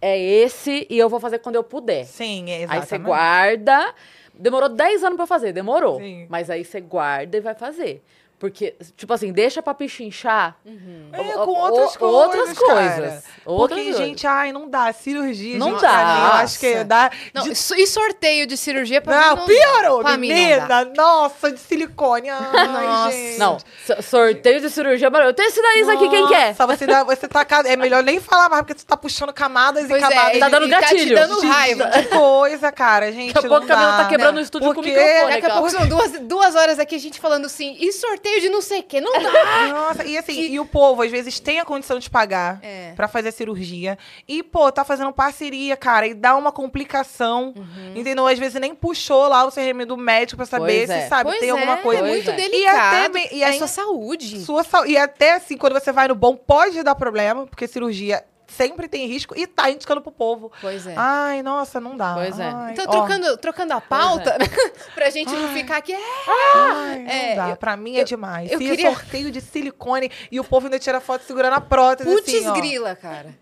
É esse e eu vou fazer quando eu puder. Sim, exatamente. Aí você guarda. Demorou 10 anos pra fazer, demorou. Sim. Mas aí você guarda e vai fazer. Porque, tipo assim, deixa pra pichinchar. Uhum. Com outras coisas. Porque, gente, ai, não dá. Cirurgia, não gente, dá. Pra mim, eu acho que dá. Não, e sorteio de cirurgia pra mim não piorou, pra menina. Mim não dá. Nossa, de silicone. Ai, nossa. Gente. Não, sorteio de cirurgia. Eu tenho esse nariz aqui, quem quer? Você tá... É melhor nem falar mais, porque você tá puxando camadas e camadas. Tá dando gatilho. Tá te dando raiva. Que coisa, cara, gente. Daqui a pouco o cabelo tá quebrando o estúdio com o microfone. Daqui a pouco são 2 horas aqui, a gente falando assim, e sorteio de não sei o que, não dá. Nossa, e assim, e o povo, às vezes, tem a condição de pagar pra fazer cirurgia. E, pô, tá fazendo parceria, cara, e dá uma complicação, entendeu? Às vezes nem puxou lá o CRM do médico pra saber se, sabe, tem alguma coisa. É muito delicado. E até, e aí, é sua saúde. E até, assim, quando você vai no bom, pode dar problema, porque cirurgia... Sempre tem risco e tá indicando pro povo. Ai, nossa, não dá. Ai, então, trocando a pauta, pra gente não ficar aqui... não dá. Pra mim é demais. Eu queria sorteio de silicone e o povo ainda tira foto segurando a prótese. Putz assim, grila, cara.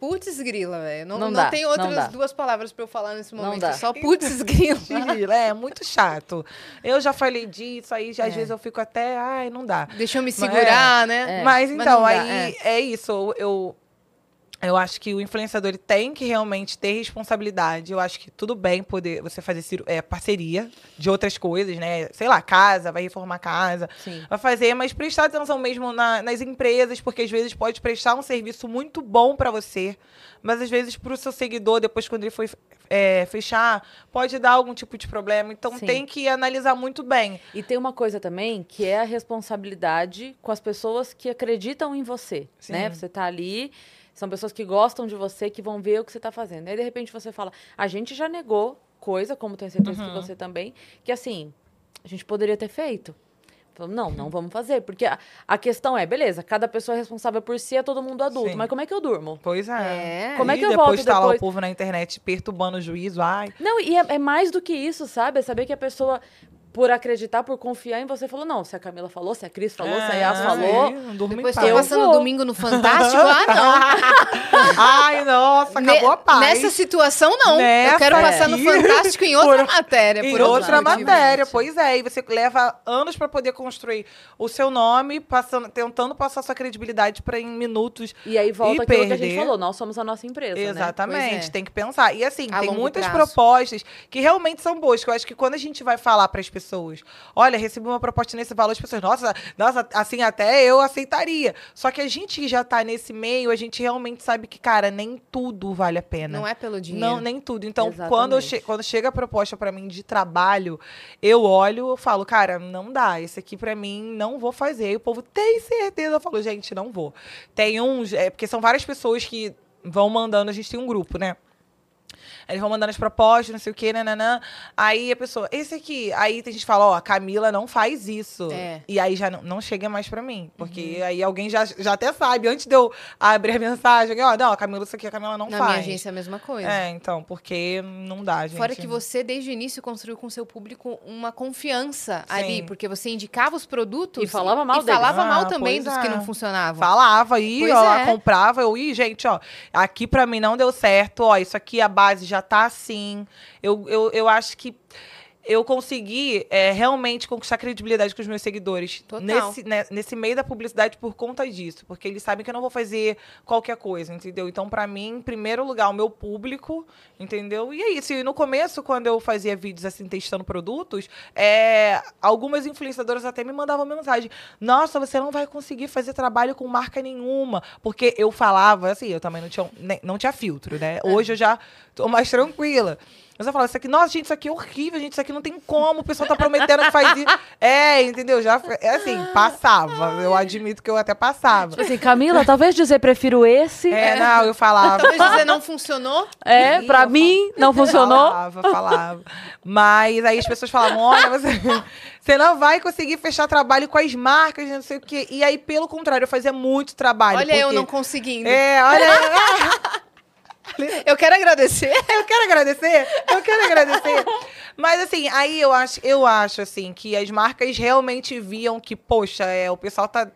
Putz grila, velho. Não tem outras 2 palavras pra eu falar nesse momento. Só putz grila. É muito chato. Eu já falei disso, aí às vezes eu fico até... Ai, não dá. Deixa eu me segurar, né? Mas então, aí é isso. Eu acho que o influenciador ele tem que realmente ter responsabilidade. Eu acho que tudo bem poder você fazer parceria de outras coisas, né? Sei lá, casa, vai reformar casa. Sim. Vai fazer, mas prestar atenção mesmo nas empresas, porque às vezes pode prestar um serviço muito bom para você, mas às vezes pro seu seguidor, depois quando ele for fechar, pode dar algum tipo de problema. Então tem que analisar muito bem. E tem uma coisa também, que é a responsabilidade com as pessoas que acreditam em você, né? Você tá ali... São pessoas que gostam de você, que vão ver o que você tá fazendo. Aí, de repente, você fala, a gente já negou coisa, como tenho certeza que você também, que, assim, a gente poderia ter feito. Falou, não vamos fazer. Porque a questão é, beleza, cada pessoa é responsável por si, é todo mundo adulto. Sim. Mas como é que eu durmo? Pois é. Como é que eu volto depois? Tá lá o povo na internet perturbando o juízo, ai... Não, e é mais do que isso, sabe? É saber que a pessoa... por acreditar, por confiar em você, falou, não, se a Camila falou, se a Cris falou, se a Yas falou... Depois tá passando o domingo no Fantástico, não. Ai, nossa, acabou a paz. Nessa situação, não. Eu quero passar no Fantástico em outra matéria. Em outra matéria, pois é. E você leva anos pra poder construir o seu nome, passando, tentando passar sua credibilidade pra, em minutos, e aí volta aquilo que a gente falou, nós somos a nossa empresa, exatamente, né? É. Tem que pensar. E assim, tem muitas propostas que realmente são boas, que eu acho que quando a gente vai falar pras pessoas, olha, recebi uma proposta nesse valor, as pessoas, nossa, assim, até eu aceitaria. Só que a gente já tá nesse meio, a gente realmente sabe que, cara, nem tudo vale a pena. Não é pelo dinheiro. Não, nem tudo. Então, quando chega a proposta pra mim de trabalho, eu olho, eu falo, cara, não dá, esse aqui pra mim, não vou fazer. E o povo tem certeza, eu falo, gente, não vou. Tem uns, porque são várias pessoas que vão mandando, a gente tem um grupo, né? Eles vão mandando as propostas, não sei o quê, nananã. Aí a pessoa, esse aqui. Aí tem gente que fala, ó, Camila não faz isso. É. E aí já não chega mais pra mim. Porque aí alguém já até sabe. Antes de eu abrir a mensagem, ó, não, Camila, isso aqui a Camila não faz. Na minha agência é a mesma coisa. É, então, porque não dá, gente. Fora que você, desde o início, construiu com o seu público uma confiança ali. Porque você indicava os produtos. E falava mal deles. E falava mal também dos que não funcionavam. Falava, e ó, ela comprava. Eu, ih, gente, ó, aqui pra mim não deu certo. Ó, isso aqui, a base já tá assim. Eu acho que eu consegui realmente conquistar credibilidade com os meus seguidores. Total. Nesse meio da publicidade por conta disso. Porque eles sabem que eu não vou fazer qualquer coisa, entendeu? Então, pra mim, em primeiro lugar, o meu público, entendeu? E é isso. E no começo, quando eu fazia vídeos, assim, testando produtos, algumas influenciadoras até me mandavam mensagem. Nossa, você não vai conseguir fazer trabalho com marca nenhuma. Porque eu falava, assim, eu também não tinha filtro, né? Hoje eu já tô mais tranquila. Mas eu falo, isso aqui, nossa, gente, isso aqui é horrível, gente, isso aqui não tem como, o pessoal tá prometendo que faz isso. É, entendeu? Já, assim, passava. Eu admito que eu até passava. Tipo assim, Camila, talvez dizer prefiro esse. Não, eu falava. Talvez dizer não funcionou. É, pra mim, não funcionou. Falava. Mas aí as pessoas falavam, olha, você não vai conseguir fechar trabalho com as marcas, não sei o quê. E aí, pelo contrário, eu fazia muito trabalho. Olha, eu não conseguindo. Olha... Eu quero agradecer. Mas, assim, aí eu acho assim, que as marcas realmente viam que, poxa, o pessoal tá...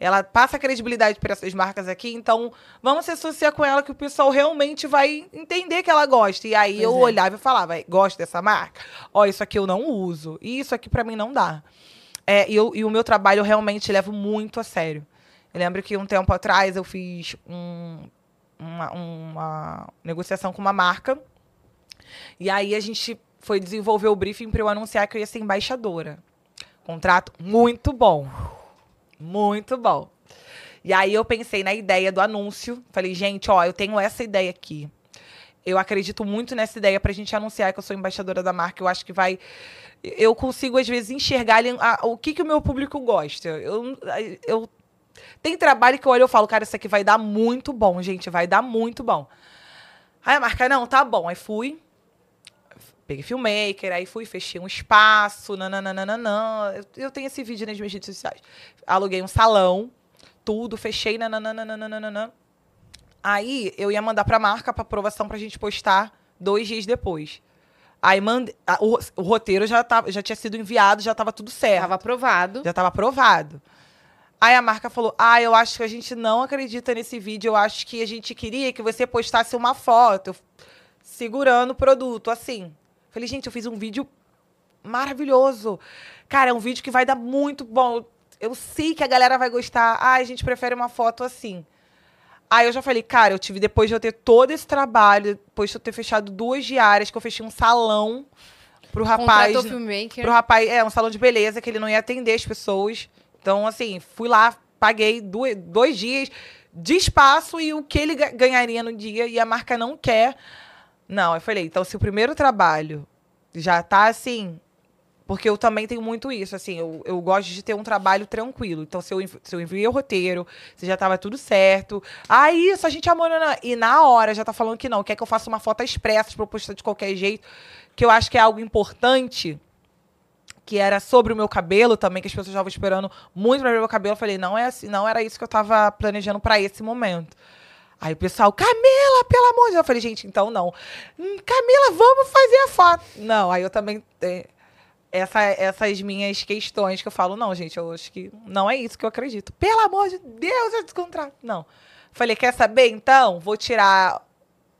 ela passa credibilidade para essas marcas aqui, então vamos se associar com ela que o pessoal realmente vai entender que ela gosta. E aí eu olhava e falava, gosto dessa marca? Ó, isso aqui eu não uso. E isso aqui para mim não dá. E o meu trabalho eu realmente levo muito a sério. Eu lembro que um tempo atrás eu fiz uma negociação com uma marca. E aí a gente foi desenvolver o briefing para eu anunciar que eu ia ser embaixadora. Contrato muito bom. Muito bom. E aí eu pensei na ideia do anúncio. Falei, gente, ó, eu tenho essa ideia aqui. Eu acredito muito nessa ideia pra gente anunciar que eu sou embaixadora da marca. Eu acho que vai... Eu consigo, às vezes, enxergar o que o meu público gosta. Eu tem trabalho que eu olho e falo, cara, isso aqui vai dar muito bom, gente, vai dar muito bom. Aí a marca, não, tá bom. Aí fui, peguei filmmaker, aí fui, fechei um espaço, nananana. Eu tenho esse vídeo nas minhas redes sociais. Aluguei um salão, tudo, fechei, nananana. Aí eu ia mandar pra marca, pra aprovação, pra gente postar 2 dias depois. Aí mandei, o roteiro já tinha sido enviado, já tava tudo certo. Já tava aprovado. Aí a marca falou, eu acho que a gente não acredita nesse vídeo, eu acho que a gente queria que você postasse uma foto segurando o produto, assim. Falei, gente, eu fiz um vídeo maravilhoso. Cara, é um vídeo que vai dar muito bom. Eu sei que a galera vai gostar. A gente prefere uma foto assim. Aí eu já falei, cara, eu tive, depois de eu ter todo esse trabalho, depois de eu ter fechado 2 diárias, que eu fechei um salão pro rapaz, um salão de beleza, que ele não ia atender as pessoas. Então, assim, fui lá, paguei 2 dias de espaço e o que ele ganharia no dia e a marca não quer. Não, eu falei, então, se o primeiro trabalho já tá assim... Porque eu também tenho muito isso, assim, eu gosto de ter um trabalho tranquilo. Então, se eu enviei o roteiro, se já tava tudo certo. Isso, a gente amou, não. E na hora já tá falando que não, quer que eu faça uma foto expressa, proposta de qualquer jeito, que eu acho que é algo importante... que era sobre o meu cabelo também, que as pessoas estavam esperando muito pra ver o meu cabelo. Eu falei, não é assim, não era isso que eu tava planejando pra esse momento. Aí o pessoal, Camila, pelo amor de Deus. Eu falei, gente, então não. Camila, vamos fazer a foto. Não, aí eu também... essas minhas questões que eu falo, não, gente, eu acho que não é isso que eu acredito. Pelo amor de Deus, eu descontrato. Não. Falei, quer saber? Então, vou tirar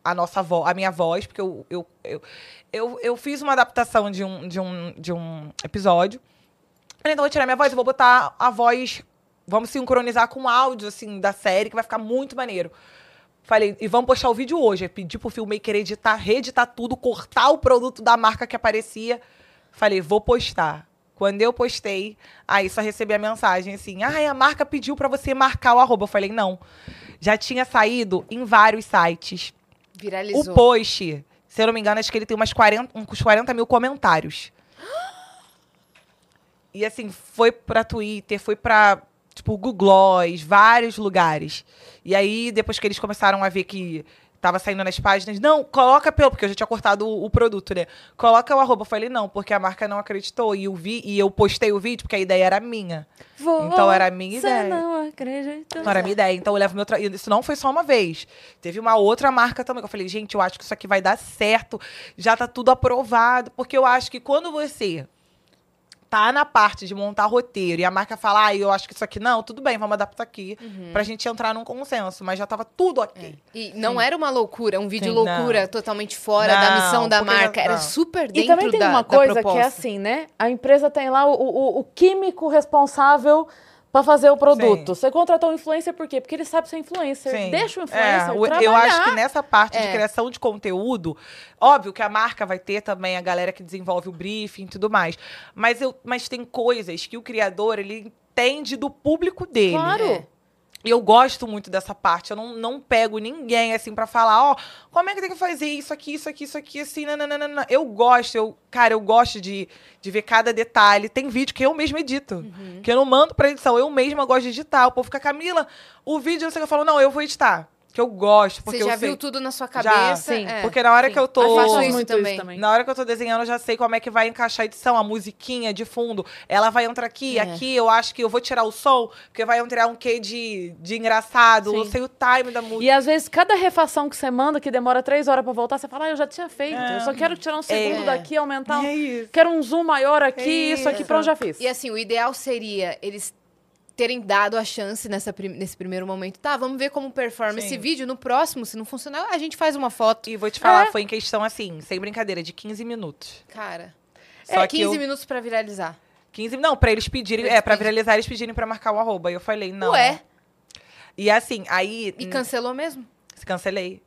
a nossa voz, a minha voz, porque eu fiz uma adaptação de um episódio. Falei, então, vou tirar minha voz, eu vou botar a voz, vamos sincronizar com o áudio, assim, da série, que vai ficar muito maneiro. Falei, e vamos postar o vídeo hoje. Eu pedi pro filmmaker editar, reeditar tudo, cortar o produto da marca que aparecia. Falei, vou postar. Quando eu postei, aí só recebi a mensagem assim, ai, a marca pediu pra você marcar o arroba. Eu falei, não. Já tinha saído em vários sites. Viralizou. O post, se eu não me engano, acho que ele tem uns 40 mil comentários. E assim, foi pra Twitter, foi pra, tipo, Google Gloss, vários lugares. E aí, depois que eles começaram a ver que tava saindo nas páginas, não, coloca pelo... Porque eu já tinha cortado o produto, né? Coloca o arroba. Eu falei, não, porque a marca não acreditou. E eu postei o vídeo, porque a ideia era minha. Então, era a minha ideia. Você não acreditou. Não era a minha ideia. Então, eu levo meu trabalho. Isso não foi só uma vez. Teve uma outra marca também. Eu falei, gente, eu acho que isso aqui vai dar certo. Já tá tudo aprovado. Porque eu acho que quando você tá na parte de montar roteiro e a marca fala, ah, eu acho que isso aqui não, tudo bem, vamos adaptar aqui, pra gente entrar num consenso, mas já tava tudo ok. É. E não era uma loucura, um vídeo loucura, não. Totalmente fora da missão da marca, era super dentro da proposta. E também tem uma coisa que é assim, né, a empresa tem lá o químico responsável pra fazer o produto. Sim. Você contratou um influencer por quê? Porque ele sabe ser influencer. Sim. Deixa o influencer trabalhar. Eu acho que nessa parte de criação de conteúdo, óbvio que a marca vai ter também a galera que desenvolve o briefing e tudo mais. Mas tem coisas que o criador, ele entende do público dele. Claro. E eu gosto muito dessa parte. Eu não pego ninguém, assim, pra falar, ó, como é que tem que fazer isso aqui, assim, nananana. Eu gosto, eu gosto de ver cada detalhe. Tem vídeo que eu mesma edito, que eu não mando pra edição. Eu mesma gosto de editar. O povo fica, Camila, o vídeo, não sei o que, eu falo, não, eu vou editar. Que eu gosto, porque eu sei. Você já viu tudo na sua cabeça? Já, sim. Porque na hora que eu tô... Eu faço isso também. Na hora que eu tô desenhando, eu já sei como é que vai encaixar a edição. A musiquinha de fundo, ela vai entrar aqui, aqui. Eu acho que eu vou tirar o som, porque vai entrar um quê de engraçado. Sim. Eu sei o time da música. E às vezes, cada refação que você manda, que demora 3 horas pra voltar, você fala, ah, eu já tinha feito. Eu só quero tirar um segundo daqui, aumentar. Quero um zoom maior aqui, isso aqui, pronto, já fiz. E assim, o ideal seria eles terem dado a chance nesse primeiro momento. Tá, vamos ver como performa esse vídeo. No próximo, se não funcionar, a gente faz uma foto. E vou te falar, foi em questão, assim, sem brincadeira, de 15 minutos. Cara, só 15 minutos pra viralizar. 15, não, pra eles pedirem, pra viralizar, eles pedirem pra marcar o arroba. E eu falei, não. Ué? E assim, aí... E cancelou mesmo? Cancelei.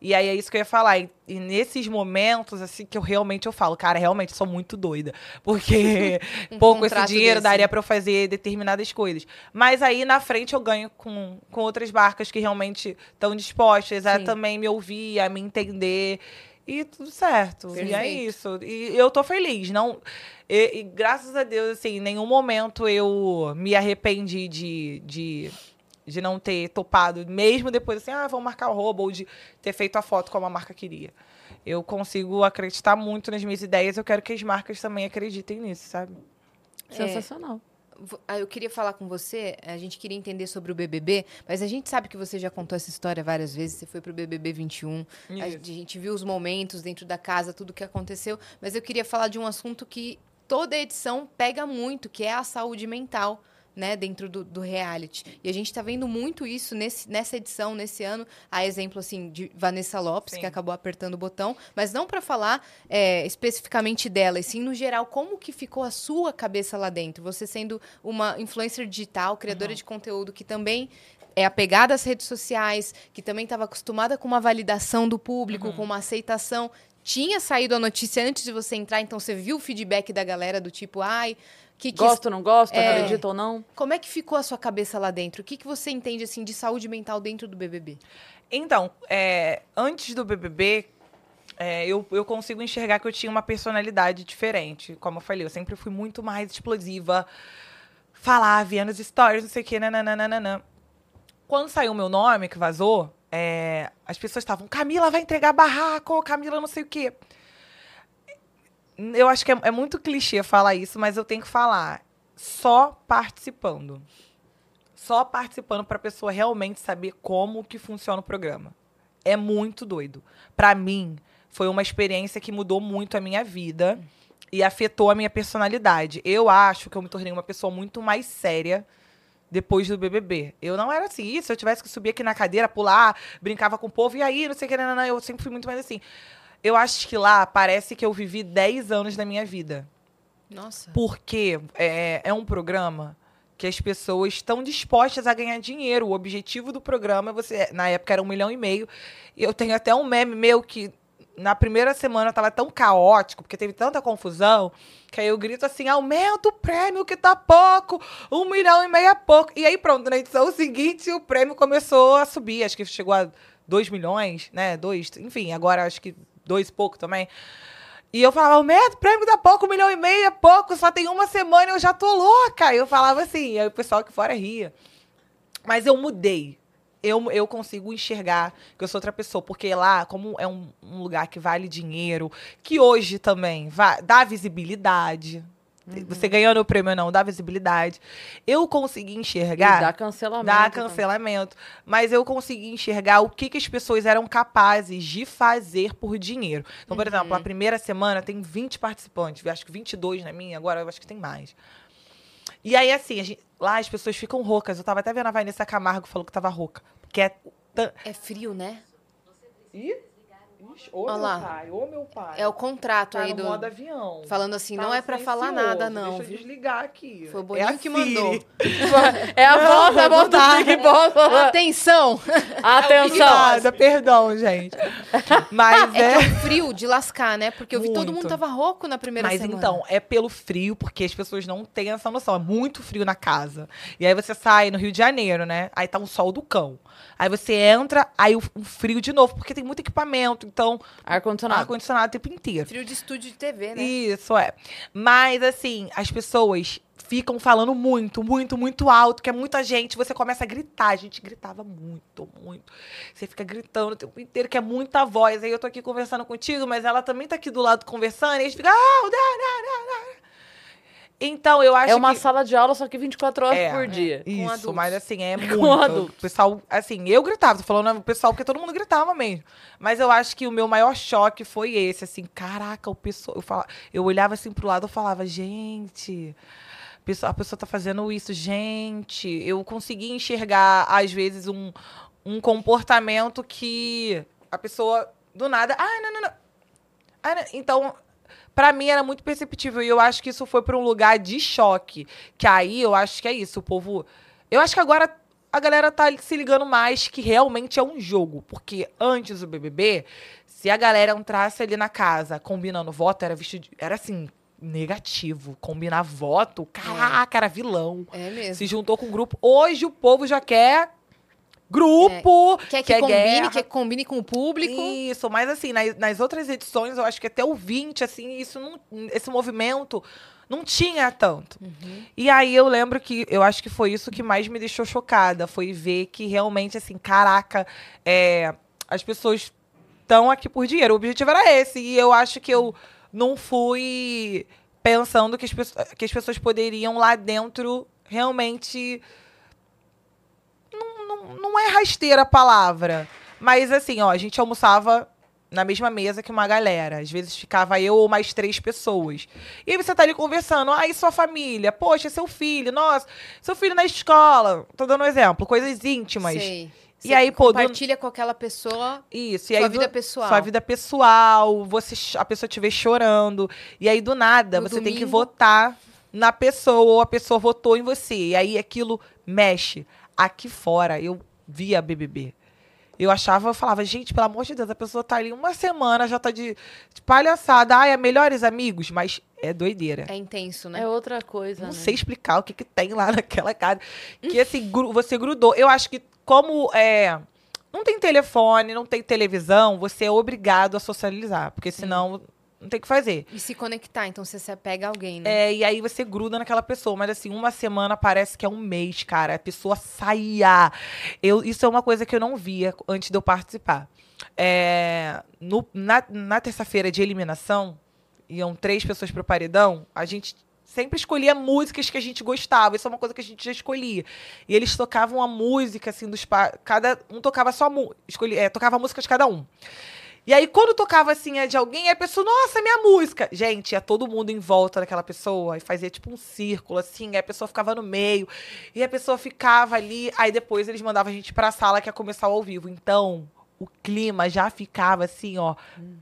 E aí, é isso que eu ia falar. E nesses momentos, assim, que eu falo, cara, realmente sou muito doida. Porque pouco esse dinheiro daria pra eu fazer determinadas coisas. Mas aí, na frente, eu ganho com outras marcas que realmente estão dispostas a também me ouvir, a me entender. E tudo certo. Perfeito. E é isso. E eu tô feliz. Não... E graças a Deus, assim, em nenhum momento eu me arrependi de não ter topado, mesmo depois assim, vou marcar o arroba, ou de ter feito a foto como a marca queria. Eu consigo acreditar muito nas minhas ideias, eu quero que as marcas também acreditem nisso, sabe? Sensacional. Eu queria falar com você, a gente queria entender sobre o BBB, mas a gente sabe que você já contou essa história várias vezes, você foi pro BBB21, a gente viu os momentos dentro da casa, tudo que aconteceu, mas eu queria falar de um assunto que toda edição pega muito, que é a saúde mental. Né, dentro do reality. E a gente tá vendo muito isso nessa edição, nesse ano. Há exemplo, assim, de Vanessa Lopes, que acabou apertando o botão. Mas não para falar especificamente dela, e sim, no geral, como que ficou a sua cabeça lá dentro? Você sendo uma influencer digital, criadora de conteúdo, que também é apegada às redes sociais, que também estava acostumada com uma validação do público, com uma aceitação. Tinha saído a notícia antes de você entrar, então você viu o feedback da galera do tipo, ai... gosto ou não gosto, acredito ou não. Como é que ficou a sua cabeça lá dentro? O que você entende, assim, de saúde mental dentro do BBB? Então, antes do BBB, eu consigo enxergar que eu tinha uma personalidade diferente. Como eu falei, eu sempre fui muito mais explosiva. Falava, via nos stories, não sei o quê, nananana. Quando saiu o meu nome, que vazou, as pessoas estavam, Camila vai entregar barraco, Camila não sei o quê. Eu acho que é muito clichê falar isso, mas eu tenho que falar. Só participando. Só participando para a pessoa realmente saber como que funciona o programa. É muito doido. Para mim, foi uma experiência que mudou muito a minha vida. E afetou a minha personalidade. Eu acho que eu me tornei uma pessoa muito mais séria depois do BBB. Eu não era assim. Se eu tivesse que subir aqui na cadeira, pular, brincava com o povo, e aí, não sei o que, não, eu sempre fui muito mais assim. Eu acho que lá parece que eu vivi 10 anos da minha vida. Nossa. Porque é um programa que as pessoas estão dispostas a ganhar dinheiro. O objetivo do programa, na época era 1,5 milhão. Eu tenho até um meme meu que na primeira semana tava tão caótico, porque teve tanta confusão, que aí eu grito assim, aumenta o prêmio que tá pouco, 1,5 milhão é pouco. E aí pronto, na edição seguinte o prêmio começou a subir, acho que chegou a 2 milhões, né, 2, enfim, agora acho que 2 e pouco também. E eu falava, o prêmio dá pouco, 1,5 milhão é pouco, só tem uma semana, eu já tô louca. Eu falava assim, aí o pessoal aqui fora ria. Mas eu mudei. Eu consigo enxergar que eu sou outra pessoa. Porque lá, como é um lugar que vale dinheiro, que hoje também dá visibilidade. Uhum. Você ganhando o prêmio ou não, dá visibilidade. Eu consegui enxergar... E dá cancelamento. Dá cancelamento. Também. Mas eu consegui enxergar o que as pessoas eram capazes de fazer por dinheiro. Então, por exemplo, a primeira semana tem 20 participantes. Acho que 22 na minha, agora eu acho que tem mais. E aí, assim, lá as pessoas ficam roucas. Eu tava até vendo a Vanessa Camargo, falou que tava rouca. Porque é frio, né? Ih, olha lá. Ô, meu pai. É o contrato tá aí do... modo avião. Falando assim, tá, não é pra falar nada, não. Deixa eu desligar aqui. Foi o Boninho que mandou. É a voz da vontade. Atenção. Atenção. Perdão, gente. Mas é que é frio de lascar, né? Porque eu vi todo mundo tava rouco na primeira semana. Mas então, é pelo frio, porque as pessoas não têm essa noção. É muito frio na casa. E aí você sai no Rio de Janeiro, né? Aí tá um sol do cão. Aí você entra, aí um frio de novo, porque tem muito equipamento. Então, ar-condicionado. Ar-condicionado o tempo inteiro. Frio de estúdio de TV, né? Isso, é. Mas, assim, as pessoas ficam falando muito, muito, muito alto, que é muita gente. Você começa a gritar. A gente gritava muito, muito. Você fica gritando o tempo inteiro, que é muita voz. Aí eu tô aqui conversando contigo, mas ela também tá aqui do lado conversando. E a gente fica... Então, eu acho que sala de aula, só que 24 horas por dia. Isso, com adultos. Mas assim, é muito. Com adultos. O pessoal, assim, eu gritava. Tô falando o pessoal, porque todo mundo gritava mesmo. Mas eu acho que o meu maior choque foi esse, assim. Caraca, o pessoal... Eu olhava assim pro lado, eu falava, gente... A pessoa tá fazendo isso, gente. Eu consegui enxergar, às vezes, um comportamento que a pessoa, do nada... Ah, não, não, não. Ah, não. Então... Pra mim, era muito perceptível. E eu acho que isso foi pra um lugar de choque. Que aí, eu acho que é isso. O povo... Eu acho que agora a galera tá se ligando mais que realmente é um jogo. Porque antes do BBB, se a galera entrasse ali na casa combinando voto, era assim... negativo. Combinar voto, caraca, era vilão. É mesmo. Se juntou com o grupo. Hoje, o povo já quer... grupo, quer que combine com o público. Isso, mas assim, nas outras edições, eu acho que até o 20, assim, esse movimento não tinha tanto. Uhum. E aí eu lembro que, eu acho que foi isso que mais me deixou chocada, foi ver que realmente, assim, caraca, as pessoas estão aqui por dinheiro. O objetivo era esse, e eu acho que eu não fui pensando que as pessoas poderiam lá dentro realmente... Não é rasteira a palavra. Mas assim, ó, a gente almoçava na mesma mesa que uma galera. Às vezes ficava eu ou mais 3 pessoas. E aí você tá ali conversando. Ah, e sua família? Poxa, seu filho. Nossa, seu filho na escola. Tô dando um exemplo. Coisas íntimas. Sei. E você aí, compartilha com aquela pessoa. Isso. E sua aí, vida pessoal. Sua vida pessoal. A pessoa te vê chorando. E aí, do nada, você tem que votar na pessoa. Ou a pessoa votou em você. E aí, aquilo mexe. Aqui fora, eu via BBB. Eu falava, gente, pelo amor de Deus, a pessoa tá ali uma semana, já tá de palhaçada. Ai, é melhores amigos, mas é doideira. É intenso, né? É outra coisa, Não sei explicar o que tem lá naquela casa. Que assim, você grudou. Eu acho que como não tem telefone, não tem televisão, você é obrigado a socializar. Porque senão... Não tem o que fazer. E se conectar, então você pega alguém, né? E aí você gruda naquela pessoa. Mas assim, uma semana parece que é um mês, cara. A pessoa saía. Isso é uma coisa que eu não via antes de eu participar. Na terça-feira de eliminação, iam 3 pessoas pro paredão. A gente sempre escolhia músicas que a gente gostava. Isso é uma coisa que a gente já escolhia. E eles tocavam a música, assim, cada um tocava só... tocava a música de cada um. E aí, quando tocava, assim, de alguém, aí a pessoa, nossa, é minha música. Gente, ia todo mundo em volta daquela pessoa, e fazia, tipo, um círculo, assim, aí a pessoa ficava no meio, e a pessoa ficava ali, aí depois eles mandavam a gente pra sala, que ia começar o ao vivo. Então, o clima já ficava, assim, ó,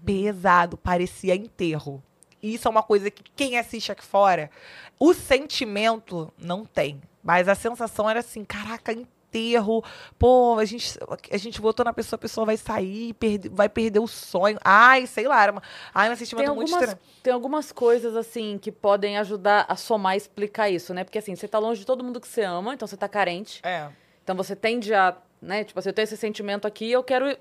pesado, parecia enterro. E isso é uma coisa que quem assiste aqui fora, o sentimento não tem, mas a sensação era assim, caraca, enterro, pô, a gente votou na pessoa, a pessoa vai sair, vai perder o sonho. Ai, sei lá, era um sentimento muito estranho. Tem algumas coisas, assim, que podem ajudar a somar e explicar isso, né? Porque, assim, você tá longe de todo mundo que você ama, então você tá carente. É. Então você tende a, né, tipo assim, eu tenho esse sentimento aqui, eu quero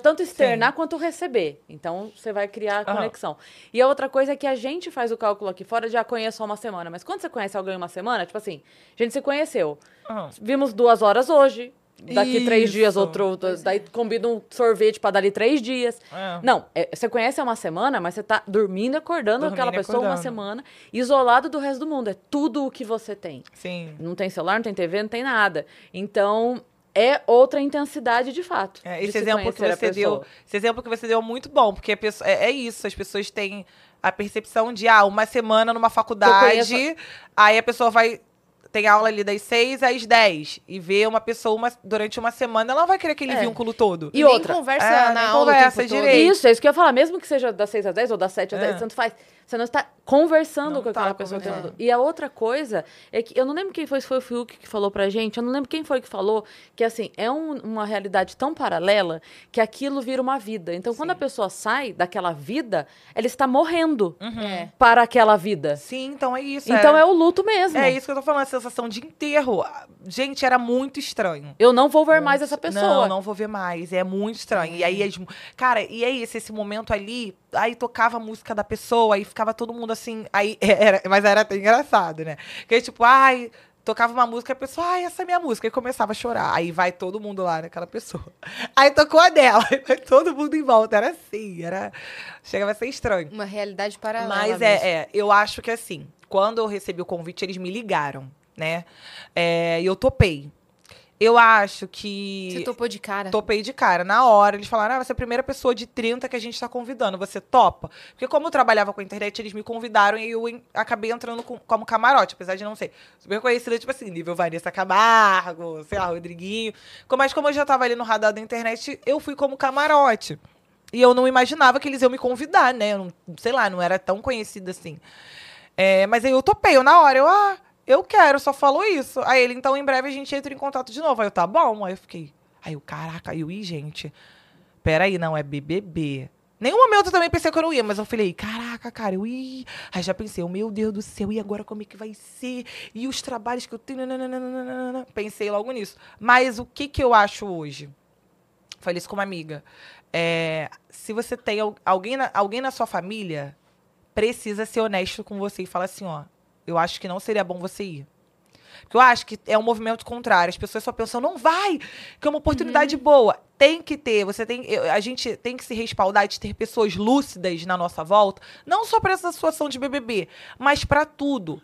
tanto externar Sim. quanto receber. Então, você vai criar a conexão. E a outra coisa é que a gente faz o cálculo aqui fora, já conheço só uma semana. Mas quando você conhece alguém uma semana, tipo assim, a gente se conheceu. Vimos 2 horas hoje, daqui Isso. 3 dias, outro... Daí combina um sorvete pra dali 3 dias. É. Não, você conhece uma semana, mas você tá dormindo, acordando com aquela pessoa uma semana, isolado do resto do mundo. É tudo o que você tem. Sim. Não tem celular, não tem TV, não tem nada. Então... é outra intensidade, de fato. É, esse exemplo que você deu é muito bom, porque é isso, as pessoas têm a percepção de, uma semana numa faculdade, aí a pessoa vai... tem aula ali das 6 às 10. E ver uma pessoa durante uma semana, ela não vai querer aquele vínculo todo. E nem outra. Conversa na aula conversa direito. Isso, é isso que eu ia falar. Mesmo que seja das 6 às 10 ou das 7 às 10, tanto faz. Você não está conversando com aquela pessoa. E a outra coisa é que... eu não lembro quem foi, se foi o Fiuk que falou pra gente. Eu não lembro quem foi que falou que, assim, é uma realidade tão paralela que aquilo vira uma vida. Então, Sim. quando a pessoa sai daquela vida, ela está morrendo para aquela vida. Sim, então é isso. Então é o luto mesmo. É isso que eu tô falando, sensação de enterro. Gente, era muito estranho. Eu não vou ver mais essa pessoa. Não vou ver mais. É muito estranho. E aí, cara, e aí esse momento ali, aí tocava a música da pessoa, aí ficava todo mundo assim, aí mas era até engraçado, né? Porque tipo, tocava uma música, a pessoa, essa é minha música. E começava a chorar. Aí vai todo mundo lá naquela pessoa. Aí tocou a dela. Aí vai todo mundo em volta. Era assim, chegava a ser estranho. Uma realidade paralela. Mas eu acho que assim, quando eu recebi o convite, eles me ligaram, né? E eu topei. Eu acho que... Você topou de cara? Topei de cara. Na hora, eles falaram, você é a primeira pessoa de 30 que a gente tá convidando. Você topa? Porque como eu trabalhava com a internet, eles me convidaram e eu acabei entrando como camarote. Apesar de não ser super conhecida, tipo assim, nível Vanessa Camargo, sei lá, Rodriguinho. Mas como eu já tava ali no radar da internet, eu fui como camarote. E eu não imaginava que eles iam me convidar, né? Eu não, sei lá, não era tão conhecida assim. Mas aí eu topei. Eu, na hora, eu quero, só falou isso. Aí ele, então, em breve, a gente entra em contato de novo. Aí eu, tá bom. Aí eu fiquei... Aí eu, caraca, gente, peraí, não, é BBB. Nenhum momento eu também pensei que eu não ia, mas eu falei, caraca, cara, eu ia. Aí já pensei, meu Deus do céu, e agora como é que vai ser? E os trabalhos que eu tenho? Pensei logo nisso. Mas o que eu acho hoje? Falei isso com uma amiga. Se você tem alguém na sua família, precisa ser honesto com você e falar assim, eu acho que não seria bom você ir. Porque eu acho que é um movimento contrário. As pessoas só pensam, não vai, que é uma oportunidade boa. Tem que ter, a gente tem que se respaldar de ter pessoas lúcidas na nossa volta. Não só para essa situação de BBB, mas para tudo.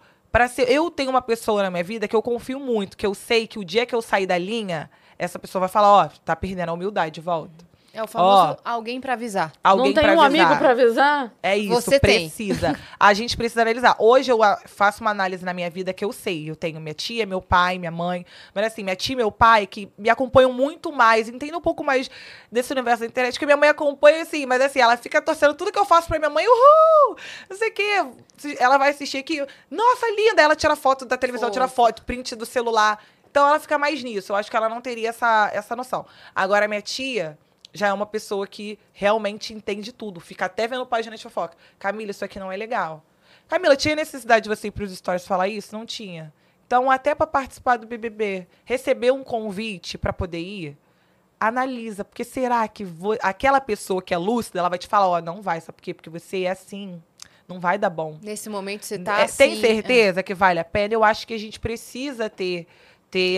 Eu tenho uma pessoa na minha vida que eu confio muito, que eu sei que o dia que eu sair da linha, essa pessoa vai falar, tá perdendo a humildade, volta. É o famoso alguém pra avisar. Não tem um amigo pra avisar? É isso, você precisa. A gente precisa analisar. Hoje eu faço uma análise na minha vida que eu sei. Eu tenho minha tia, meu pai, minha mãe. Mas assim, minha tia e meu pai que me acompanham muito mais. Entendo um pouco mais desse universo da internet. Que minha mãe acompanha, assim. Mas assim, ela fica torcendo tudo que eu faço pra minha mãe. Uhul! Não sei o quê. Ela vai assistir aqui. Nossa, linda! Ela tira foto da televisão, tira foto, print do celular. Então ela fica mais nisso. Eu acho que ela não teria essa noção. Agora, minha tia... já é uma pessoa que realmente entende tudo. Fica até vendo página de fofoca. Camila, isso aqui não é legal. Camila, tinha necessidade de você ir para os stories falar isso? Não tinha. Então, até para participar do BBB, receber um convite para poder ir, analisa. Porque será que aquela pessoa que é lúcida, ela vai te falar, não vai, sabe por quê? Porque você é assim, não vai dar bom. Nesse momento você tá assim. Tem certeza que vale a pena? Eu acho que a gente precisa ter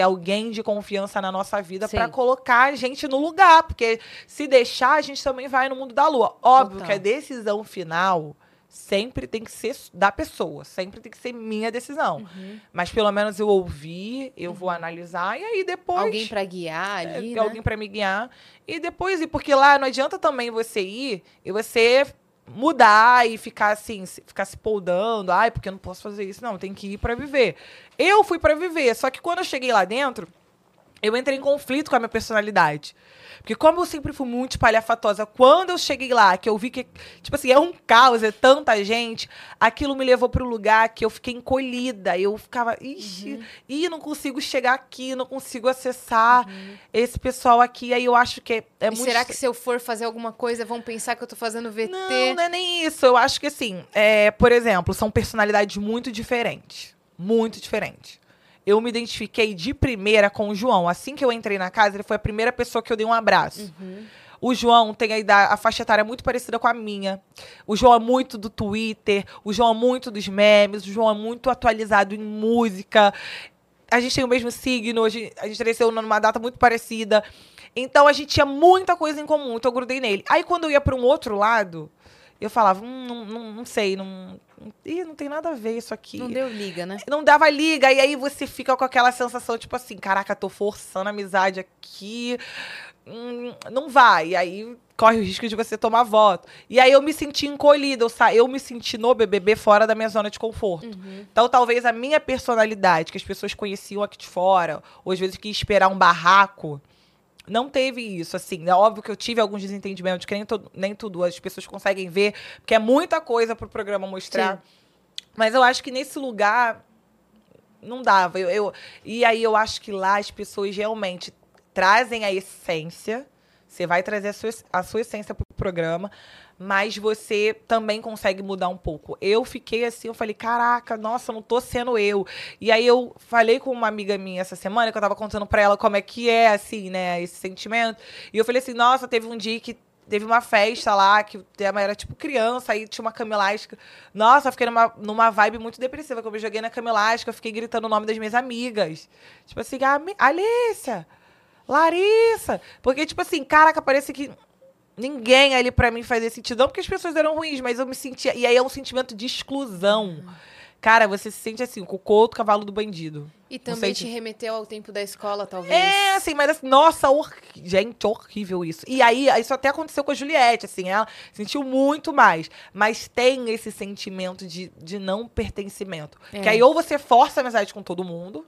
alguém de confiança na nossa vida para colocar a gente no lugar. Porque se deixar, a gente também vai no mundo da lua. Óbvio que a decisão final sempre tem que ser da pessoa, sempre tem que ser minha decisão. Uhum. Mas pelo menos eu ouvi, eu vou analisar e aí depois... Alguém pra guiar ali, né? Alguém pra me guiar. E depois, porque lá não adianta também você ir e você mudar e ficar assim, ficar se poldando. Ai, porque eu não posso fazer isso. Não, tem que ir pra viver. Eu fui pra viver, só que quando eu cheguei lá dentro, eu entrei em conflito com a minha personalidade. Porque como eu sempre fui muito espalhafatosa, quando eu cheguei lá, que eu vi que, tipo assim, é um caos, é tanta gente, aquilo me levou para um lugar que eu fiquei encolhida. Eu ficava, ixi, não consigo chegar aqui, não consigo acessar esse pessoal aqui. Aí eu acho que é muito... Será que se eu for fazer alguma coisa, vão pensar que eu tô fazendo VT? Não, não é nem isso. Eu acho que, assim, por exemplo, são personalidades muito diferentes. Muito diferentes. Eu me identifiquei de primeira com o João. Assim que eu entrei na casa, ele foi a primeira pessoa que eu dei um abraço. Uhum. O João tem a faixa etária muito parecida com a minha. O João é muito do Twitter. O João é muito dos memes. O João é muito atualizado em música. A gente tem o mesmo signo. A gente cresceu numa data muito parecida. Então, a gente tinha muita coisa em comum. Então, eu grudei nele. Aí, quando eu ia para um outro lado... Eu falava, não sei, não tem nada a ver isso aqui. Não deu liga, né? Não dava liga, e aí você fica com aquela sensação, tipo assim, caraca, tô forçando a amizade aqui, não vai. E aí corre o risco de você tomar voto. E aí eu me senti encolhida, eu me senti no BBB fora da minha zona de conforto. Uhum. Então talvez a minha personalidade, que as pessoas conheciam aqui de fora, ou às vezes que ia esperar um barraco... Não teve isso, assim. É óbvio que eu tive alguns desentendimentos, que nem tudo as pessoas conseguem ver, porque é muita coisa pro programa mostrar. Sim. Mas eu acho que nesse lugar não dava. E aí eu acho que lá as pessoas realmente trazem a essência. Você vai trazer a sua essência pro programa, mas você também consegue mudar um pouco. Eu fiquei assim, eu falei, caraca, nossa, não tô sendo eu. E aí eu falei com uma amiga minha essa semana, que eu tava contando pra ela como é que é, assim, né, esse sentimento. E eu falei assim, nossa, teve um dia que teve uma festa lá, que o tema era tipo criança, aí tinha uma cama elástica. Nossa, eu fiquei numa vibe muito depressiva, que eu me joguei na cama elástica, eu fiquei gritando o nome das minhas amigas. Tipo assim, Alícia... Larissa! Porque, tipo assim, caraca, parece que ninguém ali pra mim fazia sentido. Não porque as pessoas eram ruins, mas eu me sentia... E aí é um sentimento de exclusão. Cara, você se sente assim, cocô do cavalo do bandido. E também te remeteu ao tempo da escola, talvez. É, assim, mas assim, nossa, gente, horrível isso. E aí, isso até aconteceu com a Juliette, assim, ela sentiu muito mais. Mas tem esse sentimento de não pertencimento. É. Que aí ou você força a amizade com todo mundo...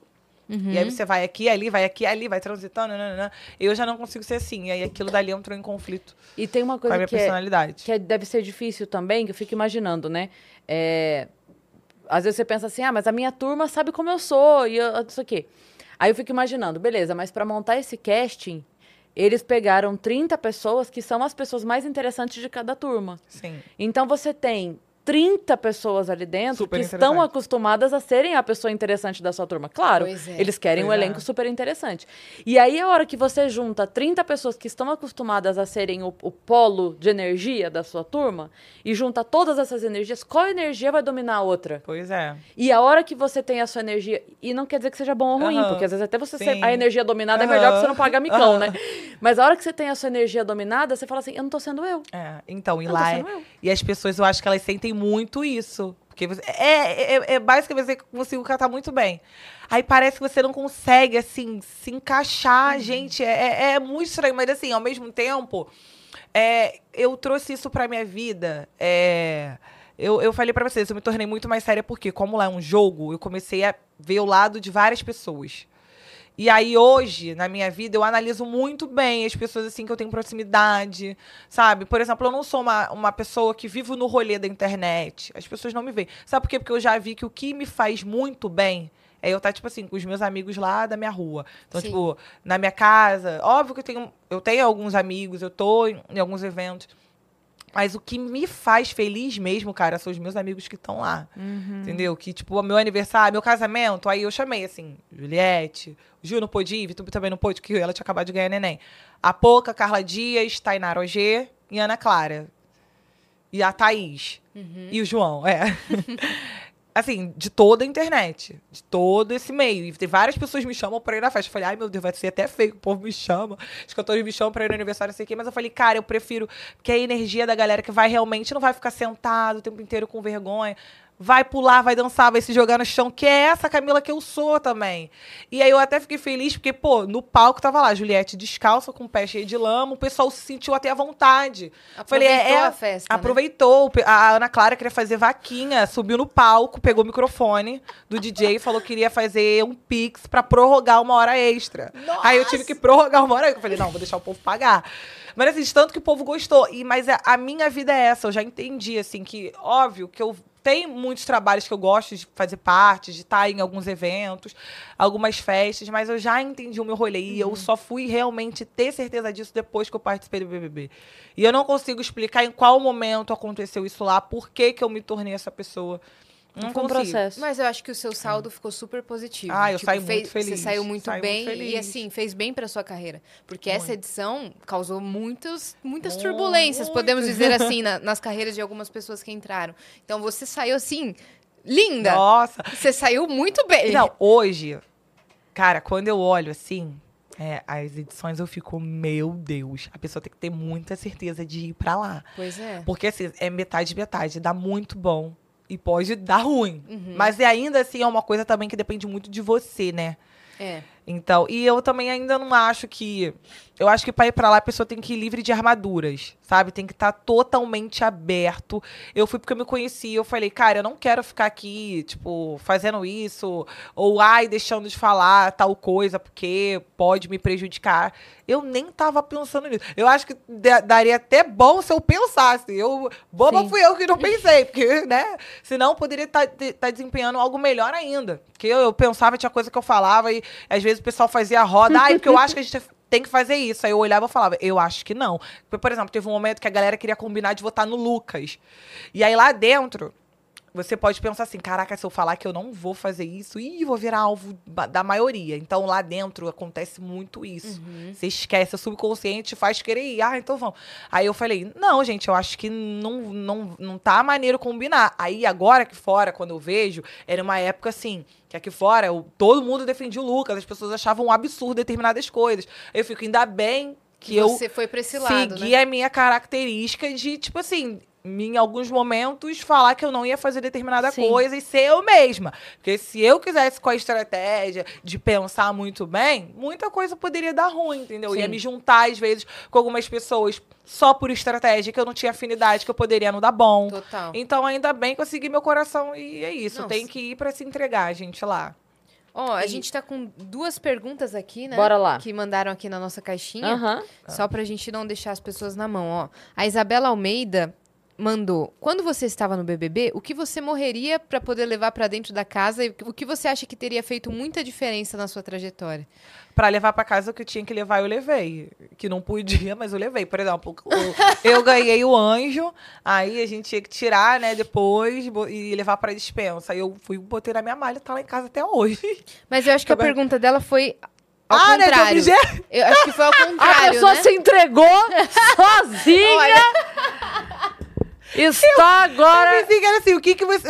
Uhum. E aí você vai aqui, ali, vai aqui, ali, vai transitando. Eu já não consigo ser assim. E aí aquilo dali entrou em conflito. E tem uma coisa com a minha personalidade. Que deve ser difícil também, que eu fico imaginando, né? Às vezes você pensa assim, mas a minha turma sabe como eu sou, e isso aqui. Aí eu fico imaginando, beleza, mas pra montar esse casting, eles pegaram 30 pessoas que são as pessoas mais interessantes de cada turma. Sim. Então você tem... 30 pessoas ali dentro super que estão acostumadas a serem a pessoa interessante da sua turma. Claro, eles querem um elenco super interessante. E aí, a hora que você junta 30 pessoas que estão acostumadas a serem o polo de energia da sua turma e junta todas essas energias, qual energia vai dominar a outra? Pois é. E a hora que você tem a sua energia... E não quer dizer que seja bom ou ruim, porque às vezes até você ser a energia dominada é melhor que você não pagar micão, né? Mas a hora que você tem a sua energia dominada, você fala assim, eu não tô sendo eu. Então, e lá... E as pessoas, eu acho que elas sentem muito isso. Porque você, basicamente você conseguiu catar muito bem. Aí parece que você não consegue, assim, se encaixar, gente. É muito estranho, mas assim, ao mesmo tempo, eu trouxe isso pra minha vida. Eu falei pra vocês, eu me tornei muito mais séria porque, como lá é um jogo, eu comecei a ver o lado de várias pessoas. E aí, hoje, na minha vida, eu analiso muito bem as pessoas, assim, que eu tenho proximidade, sabe? Por exemplo, eu não sou uma pessoa que vivo no rolê da internet. As pessoas não me veem. Sabe por quê? Porque eu já vi que o que me faz muito bem é eu estar, tipo assim, com os meus amigos lá da minha rua. Então, sim, tipo, na minha casa. Óbvio que eu tenho alguns amigos, eu tô em alguns eventos. Mas o que me faz feliz mesmo, cara, são os meus amigos que estão lá, entendeu? Que, tipo, o meu aniversário, meu casamento, aí eu chamei, assim, Juliette, o Gil não pôde ir, Viih Tube também não pôde, porque ela tinha acabado de ganhar neném. A Poca, Carla Dias, Thaís Araújo e Ana Clara. E a Thaís. E o João, assim, de toda a internet, de todo esse meio. E tem várias pessoas me chamam pra ir na festa. Eu falei, ai, meu Deus, vai ser até feio, o povo me chama, os cantores me chamam pra ir no aniversário, não sei o quê. Mas eu falei, cara, eu prefiro, porque a energia da galera que vai realmente não vai ficar sentado o tempo inteiro com vergonha. Vai pular, vai dançar, vai se jogar no chão, que é essa Camila que eu sou também. E aí eu até fiquei feliz, porque, pô, no palco tava lá, Juliette descalça, com o pé cheio de lama, o pessoal se sentiu até à vontade. Aproveitou. Falei, a festa, aproveitou, né? A Ana Clara queria fazer vaquinha, subiu no palco, pegou o microfone do DJ e falou que queria fazer um pix pra prorrogar uma hora extra. Nossa! Aí eu tive que prorrogar uma hora extra. Eu falei, não, vou deixar o povo pagar. Mas, assim, de tanto que o povo gostou. Mas a minha vida é essa, eu já entendi, assim, que, óbvio, que eu... Tem muitos trabalhos que eu gosto de fazer parte, de estar em alguns eventos, algumas festas, mas eu já entendi o meu rolê. E eu só fui realmente ter certeza disso depois que eu participei do BBB. E eu não consigo explicar em qual momento aconteceu isso lá, por que que eu me tornei essa pessoa. Não foi um processo. Mas eu acho que o seu saldo ficou super positivo. Ah, eu saí muito feliz. Você saiu muito bem e, assim, fez bem pra sua carreira. Porque essa edição causou muitas turbulências, podemos dizer assim, nas carreiras de algumas pessoas que entraram. Então, você saiu, assim, linda. Nossa. Você saiu muito bem. Não, hoje, cara, quando eu olho, assim, as edições, eu fico, meu Deus, a pessoa tem que ter muita certeza de ir pra lá. Pois é. Porque, assim, é metade, dá muito bom. E pode dar ruim. Mas ainda assim é uma coisa também que depende muito de você, né? É. Então, e eu também ainda não acho que... Eu acho que pra ir pra lá a pessoa tem que ir livre de armaduras, sabe? Tem que estar totalmente aberto. Eu fui porque eu me conheci, eu falei, cara, eu não quero ficar aqui, tipo, fazendo isso. Ou, ai, deixando de falar tal coisa, porque pode me prejudicar. Eu nem tava pensando nisso. Eu acho que daria até bom se eu pensasse. Boba fui eu que não pensei, porque, né? Senão poderia tá desempenhando algo melhor ainda. Porque eu pensava, tinha coisa que eu falava e às vezes o pessoal fazia roda. Ai, porque eu acho que a gente... tem que fazer isso. Aí eu olhava e falava, eu acho que não. Por exemplo, teve um momento que a galera queria combinar de votar no Lucas. E aí lá dentro, você pode pensar assim, caraca, se eu falar que eu não vou fazer isso, vou virar alvo da maioria. Então lá dentro acontece muito isso. Você esquece, o subconsciente faz querer ir. Ah, então vamos. Aí eu falei, não, gente, eu acho que não tá maneiro combinar. Aí agora aqui fora, quando eu vejo, era uma época assim... Que aqui fora, todo mundo defendia o Lucas. As pessoas achavam um absurdo determinadas coisas. Eu fico, ainda bem que você foi pra esse lado, segui, né? A minha característica de, tipo assim... Em alguns momentos, falar que eu não ia fazer determinada coisa e ser eu mesma. Porque se eu quisesse com a estratégia de pensar muito bem, muita coisa poderia dar ruim, entendeu? Sim. Ia me juntar, às vezes, com algumas pessoas só por estratégia, que eu não tinha afinidade, que eu poderia não dar bom. Total. Então, ainda bem que eu segui meu coração e é isso. Tem que ir pra se entregar, gente, lá. Ó, a gente tá com 2 perguntas aqui, né? Bora lá. Que mandaram aqui na nossa caixinha. Só pra gente não deixar as pessoas na mão, ó. A Isabela Almeida... mandou, quando você estava no BBB, o que você morreria para poder levar para dentro da casa e o que você acha que teria feito muita diferença na sua trajetória? Para levar para casa o que eu tinha que levar, eu levei. Que não podia, mas eu levei. Por exemplo, eu ganhei o anjo, aí a gente tinha que tirar, né, depois e levar para dispensa. Aí eu fui, botei na minha malha, tá lá em casa até hoje. Mas eu acho que a pergunta dela foi... ao contrário. Né? Eu acho que foi ao contrário, a pessoa, né? Se entregou sozinha. Olha... Está agora... Eu pensei, assim,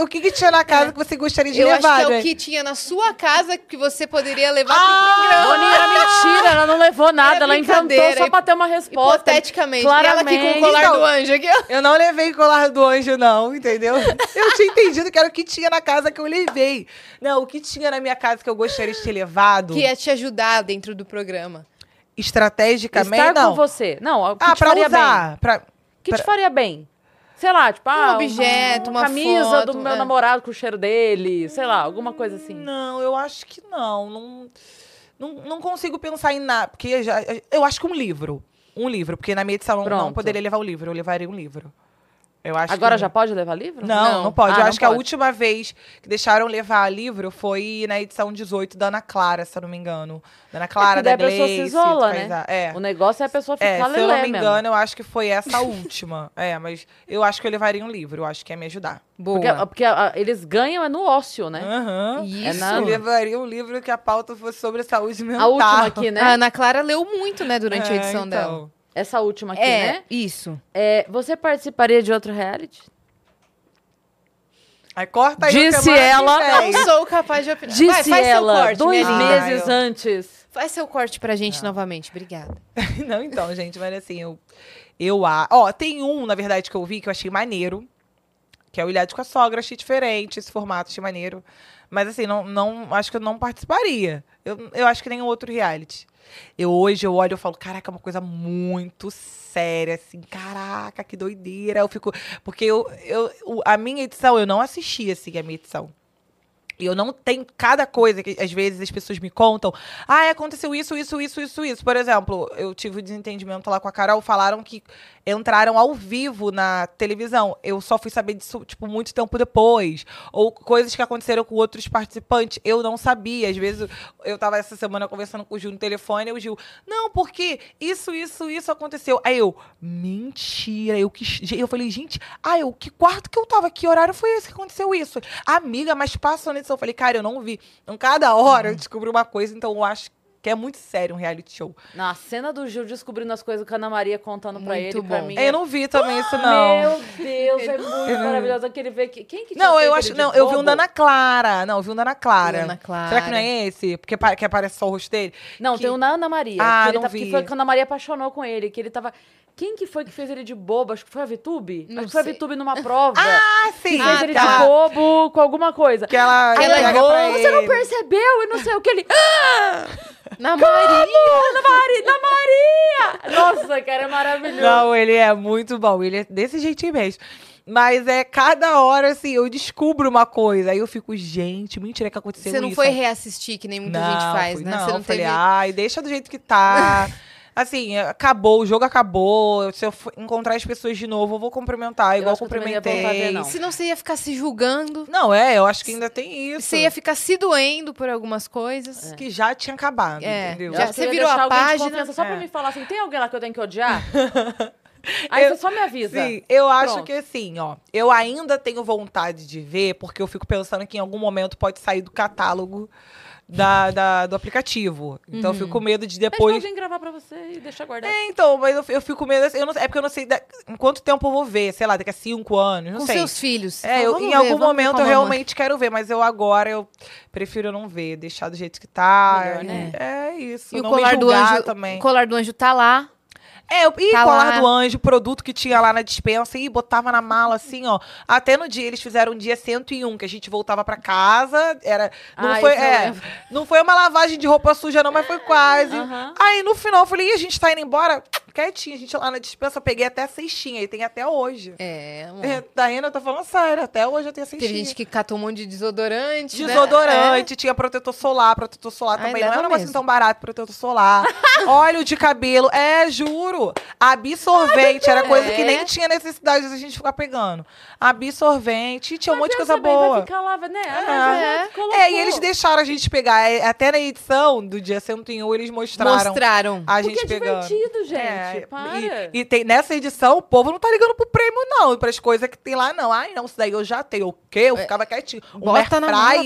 o que tinha na casa que você gostaria de levar? Eu acho que é o que tinha na sua casa que você poderia levar pro programa. Boninho, era mentira, ela não levou nada, ela inventou só pra ter uma resposta. Hipoteticamente. Claramente. E ela aqui com o colar do anjo. Aqui. Eu não levei colar do anjo, não, entendeu? Eu tinha entendido que era o que tinha na casa que eu levei. Não, o que tinha na minha casa que eu gostaria de ter levado... Que ia te ajudar dentro do programa. Estrategicamente, não. Estar com você. Não, o que te faria bem. O que te faria bem? Sei lá, tipo, um objeto, uma camisa foto, do meu namorado com o cheiro dele, sei lá, alguma coisa assim. Não, eu acho que não consigo pensar em nada, porque eu acho que um livro, porque na minha edição eu não poderia levar o livro, eu levaria um livro. Eu acho agora que... já pode levar livro? Não pode. Eu acho que a última vez que deixaram levar livro foi na edição 18 da Ana Clara, se eu não me engano. Da Ana Clara, da Gleice. A pessoa se isola, né? O negócio é a pessoa ficar lelé mesmo. Se eu não me engano, eu acho que foi essa última. Mas eu acho que eu levaria um livro. Eu acho que ia me ajudar. Boa. Porque eles ganham no ócio, né? Isso. Eu levaria um livro que a pauta fosse sobre a saúde mental. A última aqui, né? A Ana Clara leu muito, né? Durante a edição dela. Essa última aqui, né? Isso. Você participaria de outro reality? Aí corta aí. Disse ela. Não sou capaz de opinar. Disse ela 2 meses antes. Faz seu corte pra gente novamente, obrigada. Não, então, gente, mas assim, ó, tem um, na verdade, que eu vi que eu achei maneiro. Que é o Ilhado com a Sogra, achei diferente esse formato, achei maneiro. Mas assim, não, acho que eu não participaria. Eu acho que nem outro reality. Hoje eu olho e falo, caraca, é uma coisa muito séria, assim, caraca, que doideira. Eu fico... Porque a minha edição, eu não assisti, assim, a minha edição. E eu não tenho cada coisa que, às vezes, as pessoas me contam. Ah, aconteceu isso. Por exemplo, eu tive um desentendimento lá com a Carol. Falaram que entraram ao vivo na televisão. Eu só fui saber disso, tipo, muito tempo depois. Ou coisas que aconteceram com outros participantes. Eu não sabia. Às vezes, eu tava essa semana conversando com o Gil no telefone. E o Gil, não, porque isso aconteceu. Aí eu, mentira. Eu falei, gente, que quarto que eu tava? Que horário foi esse que aconteceu isso? Amiga, mas passou nesse... Eu falei, cara, eu não vi. Então, cada hora eu descubro uma coisa, então eu acho que é muito sério um reality show. Na cena do Gil descobrindo as coisas que a Ana Maria contando pra muito ele, bom. Pra mim... Eu não vi também isso, não. Meu Deus, é muito maravilhoso aquele ver que... Quem que tinha não, eu acho... Não, eu vi um da Ana Clara. Não, eu vi um da Ana Clara. Será que não é esse? Porque que aparece só o rosto dele? Não, tem um da Ana Maria. Ah, não vi. Que foi que a Ana Maria apaixonou com ele, que ele tava... Quem que foi que fez ele de bobo? Acho que foi a Viih Tube. Acho que foi a Viih Tube numa prova. Ah, sim! Que fez ele de bobo com alguma coisa. Que ela errou. Você não percebeu? E não sei o que ele... Ah! Na Maria! Nossa, cara, é maravilhoso. Não, ele é muito bom. Ele é desse jeitinho mesmo. Mas é cada hora, assim, eu descubro uma coisa. Aí eu fico, gente, mentira que aconteceu isso. Você não foi reassistir, que nem muita gente faz, né? Não, eu falei, ai, deixa do jeito que tá... Assim, acabou, o jogo acabou. Se eu encontrar as pessoas de novo, eu vou cumprimentar, igual eu cumprimentei. Se não, você ia ficar se julgando. Não, eu acho que ainda tem isso. Você ia ficar se doendo por algumas coisas. Que já tinha acabado, entendeu? Você virou a página. Só pra me falar assim, tem alguém lá que eu tenho que odiar? Aí você só me avisa. Sim, eu acho que assim, ó. Eu ainda tenho vontade de ver, porque eu fico pensando que em algum momento pode sair do catálogo do aplicativo. Então eu fico com medo de depois... Mas podem gravar pra você e deixar guardado. Então, mas eu fico com medo... É porque eu não sei em quanto tempo eu vou ver. Sei lá, daqui a 5 anos, não sei. Com seus filhos. Em algum momento eu realmente quero ver. Mas agora eu prefiro não ver. Deixar do jeito que tá. Melhor, né? É isso. E não o colar do anjo também. O colar do anjo tá lá. Colar do anjo, produto que tinha lá na dispensa, e botava na mala, assim, ó. Até no dia, eles fizeram um dia 101, que a gente voltava pra casa, não foi uma lavagem de roupa suja, não, mas foi quase. Aí, no final, eu falei, e a gente tá indo embora? Quietinha, a gente lá na dispensa, eu peguei até a cestinha, e tem até hoje. Daína, eu tô falando sério, até hoje eu tenho a cestinha. Tem gente que catou um monte de desodorante, né? Tinha protetor solar também. Não é um negócio tão barato, protetor solar. Óleo de cabelo, juro. Absorvente, era coisa que nem tinha necessidade de a gente ficar pegando. Absorvente, tinha um monte de coisa boa. Vai ficar lá, né? E eles deixaram a gente pegar. Até na edição do dia 101, eles mostraram a gente pegando. Porque é divertido, gente. Para. E tem, nessa edição, o povo não tá ligando pro prêmio, não. Pras coisas que tem lá, não. Ai, não, isso daí eu já tenho. O quê? Eu ficava quietinho.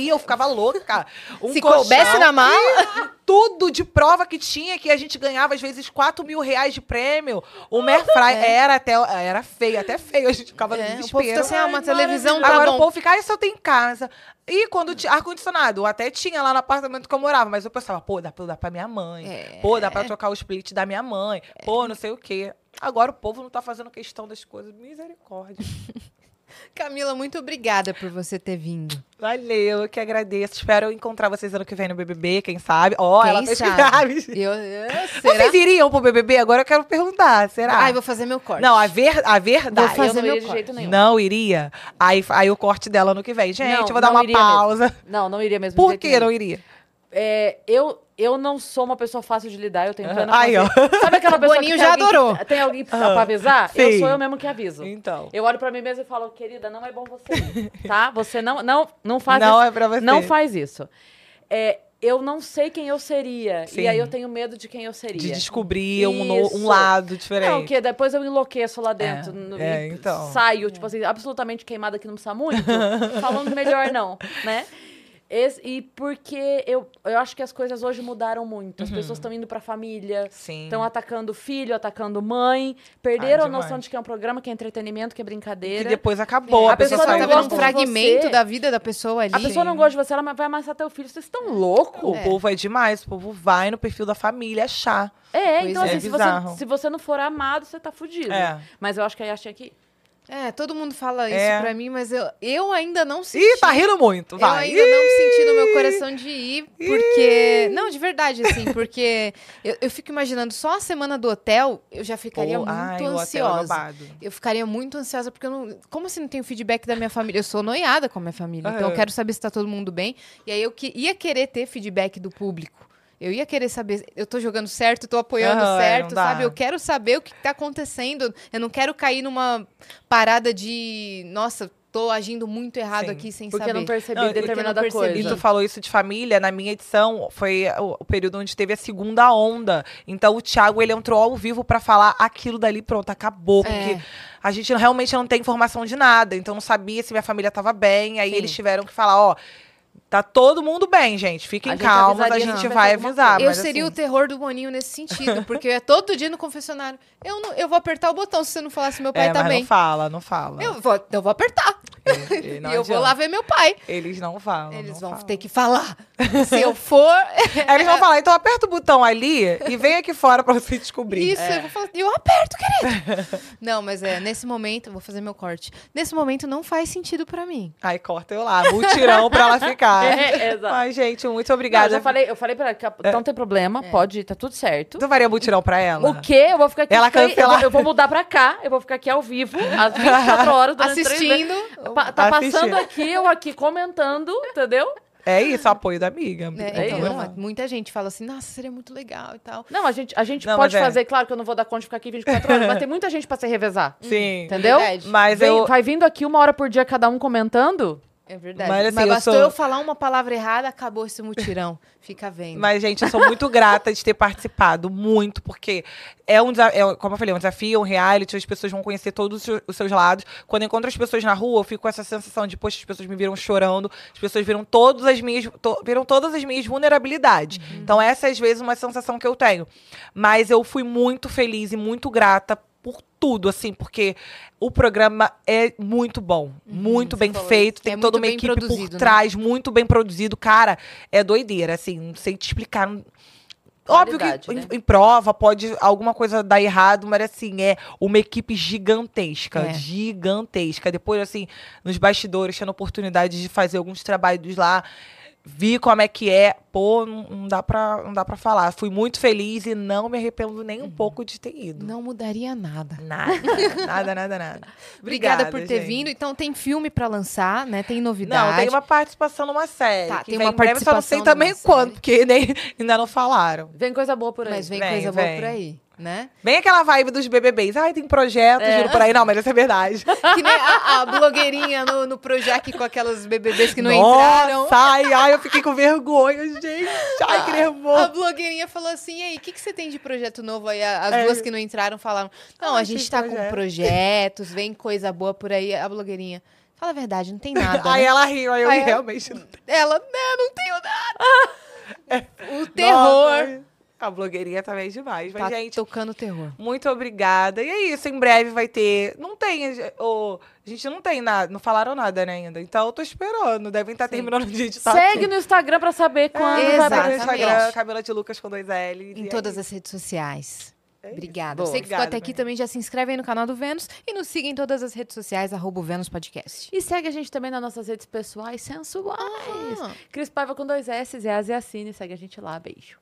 Eu ficava louca. Se coubesse na mala... Tudo de prova que tinha, que a gente ganhava, às vezes, 4 mil reais de prêmio. O Merfry era feio, até feio. A gente ficava no desespero. O povo tá assim, uma televisão tá agora bom. O povo fica, isso eu tenho em casa. E quando tinha ar-condicionado, até tinha lá no apartamento que eu morava. Mas eu pensava, pô, dá pra minha mãe. Pô, dá pra trocar o split da minha mãe. Pô, não sei o quê. Agora o povo não tá fazendo questão das coisas. Misericórdia. Camila, muito obrigada por você ter vindo. Valeu, eu que agradeço. Espero encontrar vocês ano que vem no BBB, quem sabe. Vocês iriam pro BBB? Agora eu quero perguntar, será? Vou fazer meu corte. Não, a verdade. Vou fazer eu não iria de jeito nenhum. Não iria? Aí o corte dela ano que vem. Gente, eu vou dar uma pausa. Mesmo. Não iria mesmo. Por que não iria? Eu não sou uma pessoa fácil de lidar, eu tenho plena consciência. Sabe aquela pessoa Boninho que já adorou. Tem alguém pra avisar? Sim. Eu sou eu mesmo que aviso. Então. Eu olho pra mim mesma e falo, querida, não é bom você ir, tá? Você não faz isso. Não é pra você. Não faz isso. Eu não sei quem eu seria. Sim. E aí eu tenho medo de quem eu seria. De descobrir um lado diferente. Não, que depois eu enlouqueço lá dentro. Saio, tipo assim, absolutamente queimada que não precisa muito. Falando melhor não, né? E porque eu acho que as coisas hoje mudaram muito. As pessoas estão indo pra família, estão atacando filho, atacando mãe, perderam a noção de que é um programa, que é entretenimento, que é brincadeira. E depois acabou. A pessoa não gosta de um fragmento da vida da pessoa ali. A pessoa não gosta de você, ela vai amassar teu filho. Vocês estão loucos? O povo é demais, o povo vai no perfil da família achar. Então assim, se você não for amado, você tá fudido. Mas eu acho que aí achei que... todo mundo fala isso pra mim, mas eu ainda não senti. Ih, tá rindo muito, vai. Eu ainda não senti no meu coração de ir, porque... Não, de verdade, assim, porque eu fico imaginando, só a semana do hotel, eu já ficaria muito ansiosa. Eu ficaria muito ansiosa, porque eu não... Como assim não tenho feedback da minha família? Eu sou noiada com a minha família, então eu quero saber se tá todo mundo bem. E aí eu ia querer ter feedback do público. Eu ia querer saber, eu tô jogando certo, tô apoiando certo, sabe? Eu quero saber o que tá acontecendo. Eu não quero cair numa parada de... Nossa, tô agindo muito errado aqui sem saber. Porque eu não percebi determinada coisa. E tu falou isso de família, na minha edição, foi o período onde teve a segunda onda. Então o Thiago, ele entrou ao vivo pra falar aquilo dali, pronto, acabou. Porque a gente realmente não tem informação de nada. Então não sabia se minha família tava bem. Aí eles tiveram que falar, ó... Tá todo mundo bem, gente. Fiquem calmos, a gente vai avisar. Eu seria o terror do Boninho nesse sentido, porque eu ia todo dia no confessionário. Eu vou apertar o botão se você não falar se meu pai tá bem. Não fala, não fala. Eu vou apertar. E eu vou lá ver meu pai. Eles não falam. Eles vão ter que falar. Se eu for... Eles vão falar, então aperta o botão ali e vem aqui fora pra você descobrir. Isso, eu vou falar, eu aperto, querido. Não, mas nesse momento, vou fazer meu corte. Nesse momento não faz sentido pra mim. Aí corta eu lá, mutirão pra ela ficar. Exato. Ai, gente, muito obrigada. Não, eu falei pra ela que não tem problema, pode ir, tá tudo certo. Tu faria mutirão pra ela? O quê? Eu vou ficar aqui. Ela cancelar. Eu vou mudar pra cá, eu vou ficar aqui ao vivo, às 24 horas, durante assistindo. 3 tá passando aqui, eu aqui comentando, entendeu? É isso, apoio da amiga. Então, muita gente fala assim, nossa, seria muito legal e tal. Não, a gente não, pode fazer, claro que eu não vou dar conta de ficar aqui 24 horas, mas tem muita gente pra se revezar. Sim. Entendeu? Mas vai vindo aqui 1 hora por dia, cada um comentando. É verdade. Mas, assim, mas bastou eu falar uma palavra errada, acabou esse mutirão. Fica vendo. Mas, gente, eu sou muito grata de ter participado. Muito, porque como eu falei, um desafio, um reality. As pessoas vão conhecer todos os seus lados. Quando eu encontro as pessoas na rua, eu fico com essa sensação de, poxa, as pessoas me viram chorando. As pessoas viram todas as minhas vulnerabilidades. Então, essa é, às vezes, uma sensação que eu tenho. Mas eu fui muito feliz e muito grata por tudo, assim, porque o programa é muito bom, muito bem feito, tem toda uma equipe por trás, muito bem produzido, cara, é doideira, assim, não sei te explicar. Óbvio que em prova pode alguma coisa dar errado, mas assim, é uma equipe gigantesca, gigantesca. Depois, assim, nos bastidores, tendo oportunidade de fazer alguns trabalhos lá, vi como é que é. Pô, não dá pra falar. Fui muito feliz e não me arrependo nem um pouco de ter ido. Não mudaria nada. Nada. Obrigada por ter vindo. Então, tem filme pra lançar, né? Tem novidade. Não, tem uma participação numa série. Tá, tem uma participação. Eu só não sei também quando, porque ainda não falaram. Vem coisa boa por aí. Mas vem coisa boa por aí. Né? Bem aquela vibe dos BBBs. Ai, tem projeto, juro por aí. Não, mas essa é verdade. Que nem a blogueirinha no Projac com aquelas BBBs que não entraram. Ai, eu fiquei com vergonha, gente. Ai, que nervoso. A blogueirinha falou assim, e aí, o que você tem de projeto novo aí? As duas que não entraram falaram, não, a gente tá com projetos, vem coisa boa por aí. A blogueirinha, fala a verdade, não tem nada. Aí ela riu, aí eu realmente não tenho. Ela, não tenho nada. O terror. Nossa. A blogueirinha também demais. Mas, gente, tocando terror. Muito obrigada. E é isso, em breve vai ter... Não tem... A gente não tem nada, não falaram nada, né, ainda. Então, eu tô esperando. Devem estar terminando de editar. Segue no Instagram pra saber quando vai para o Instagram. Camila de Lucas com 2 L. Em todas as redes sociais. Obrigada. Você que ficou até aqui também já se inscreve aí no canal do Venus e nos siga em todas as redes sociais, @VenusPodcast. E segue a gente também nas nossas redes pessoais sensuais. Cris Paiva com 2 S, e a Cine. Segue a gente lá. Beijo.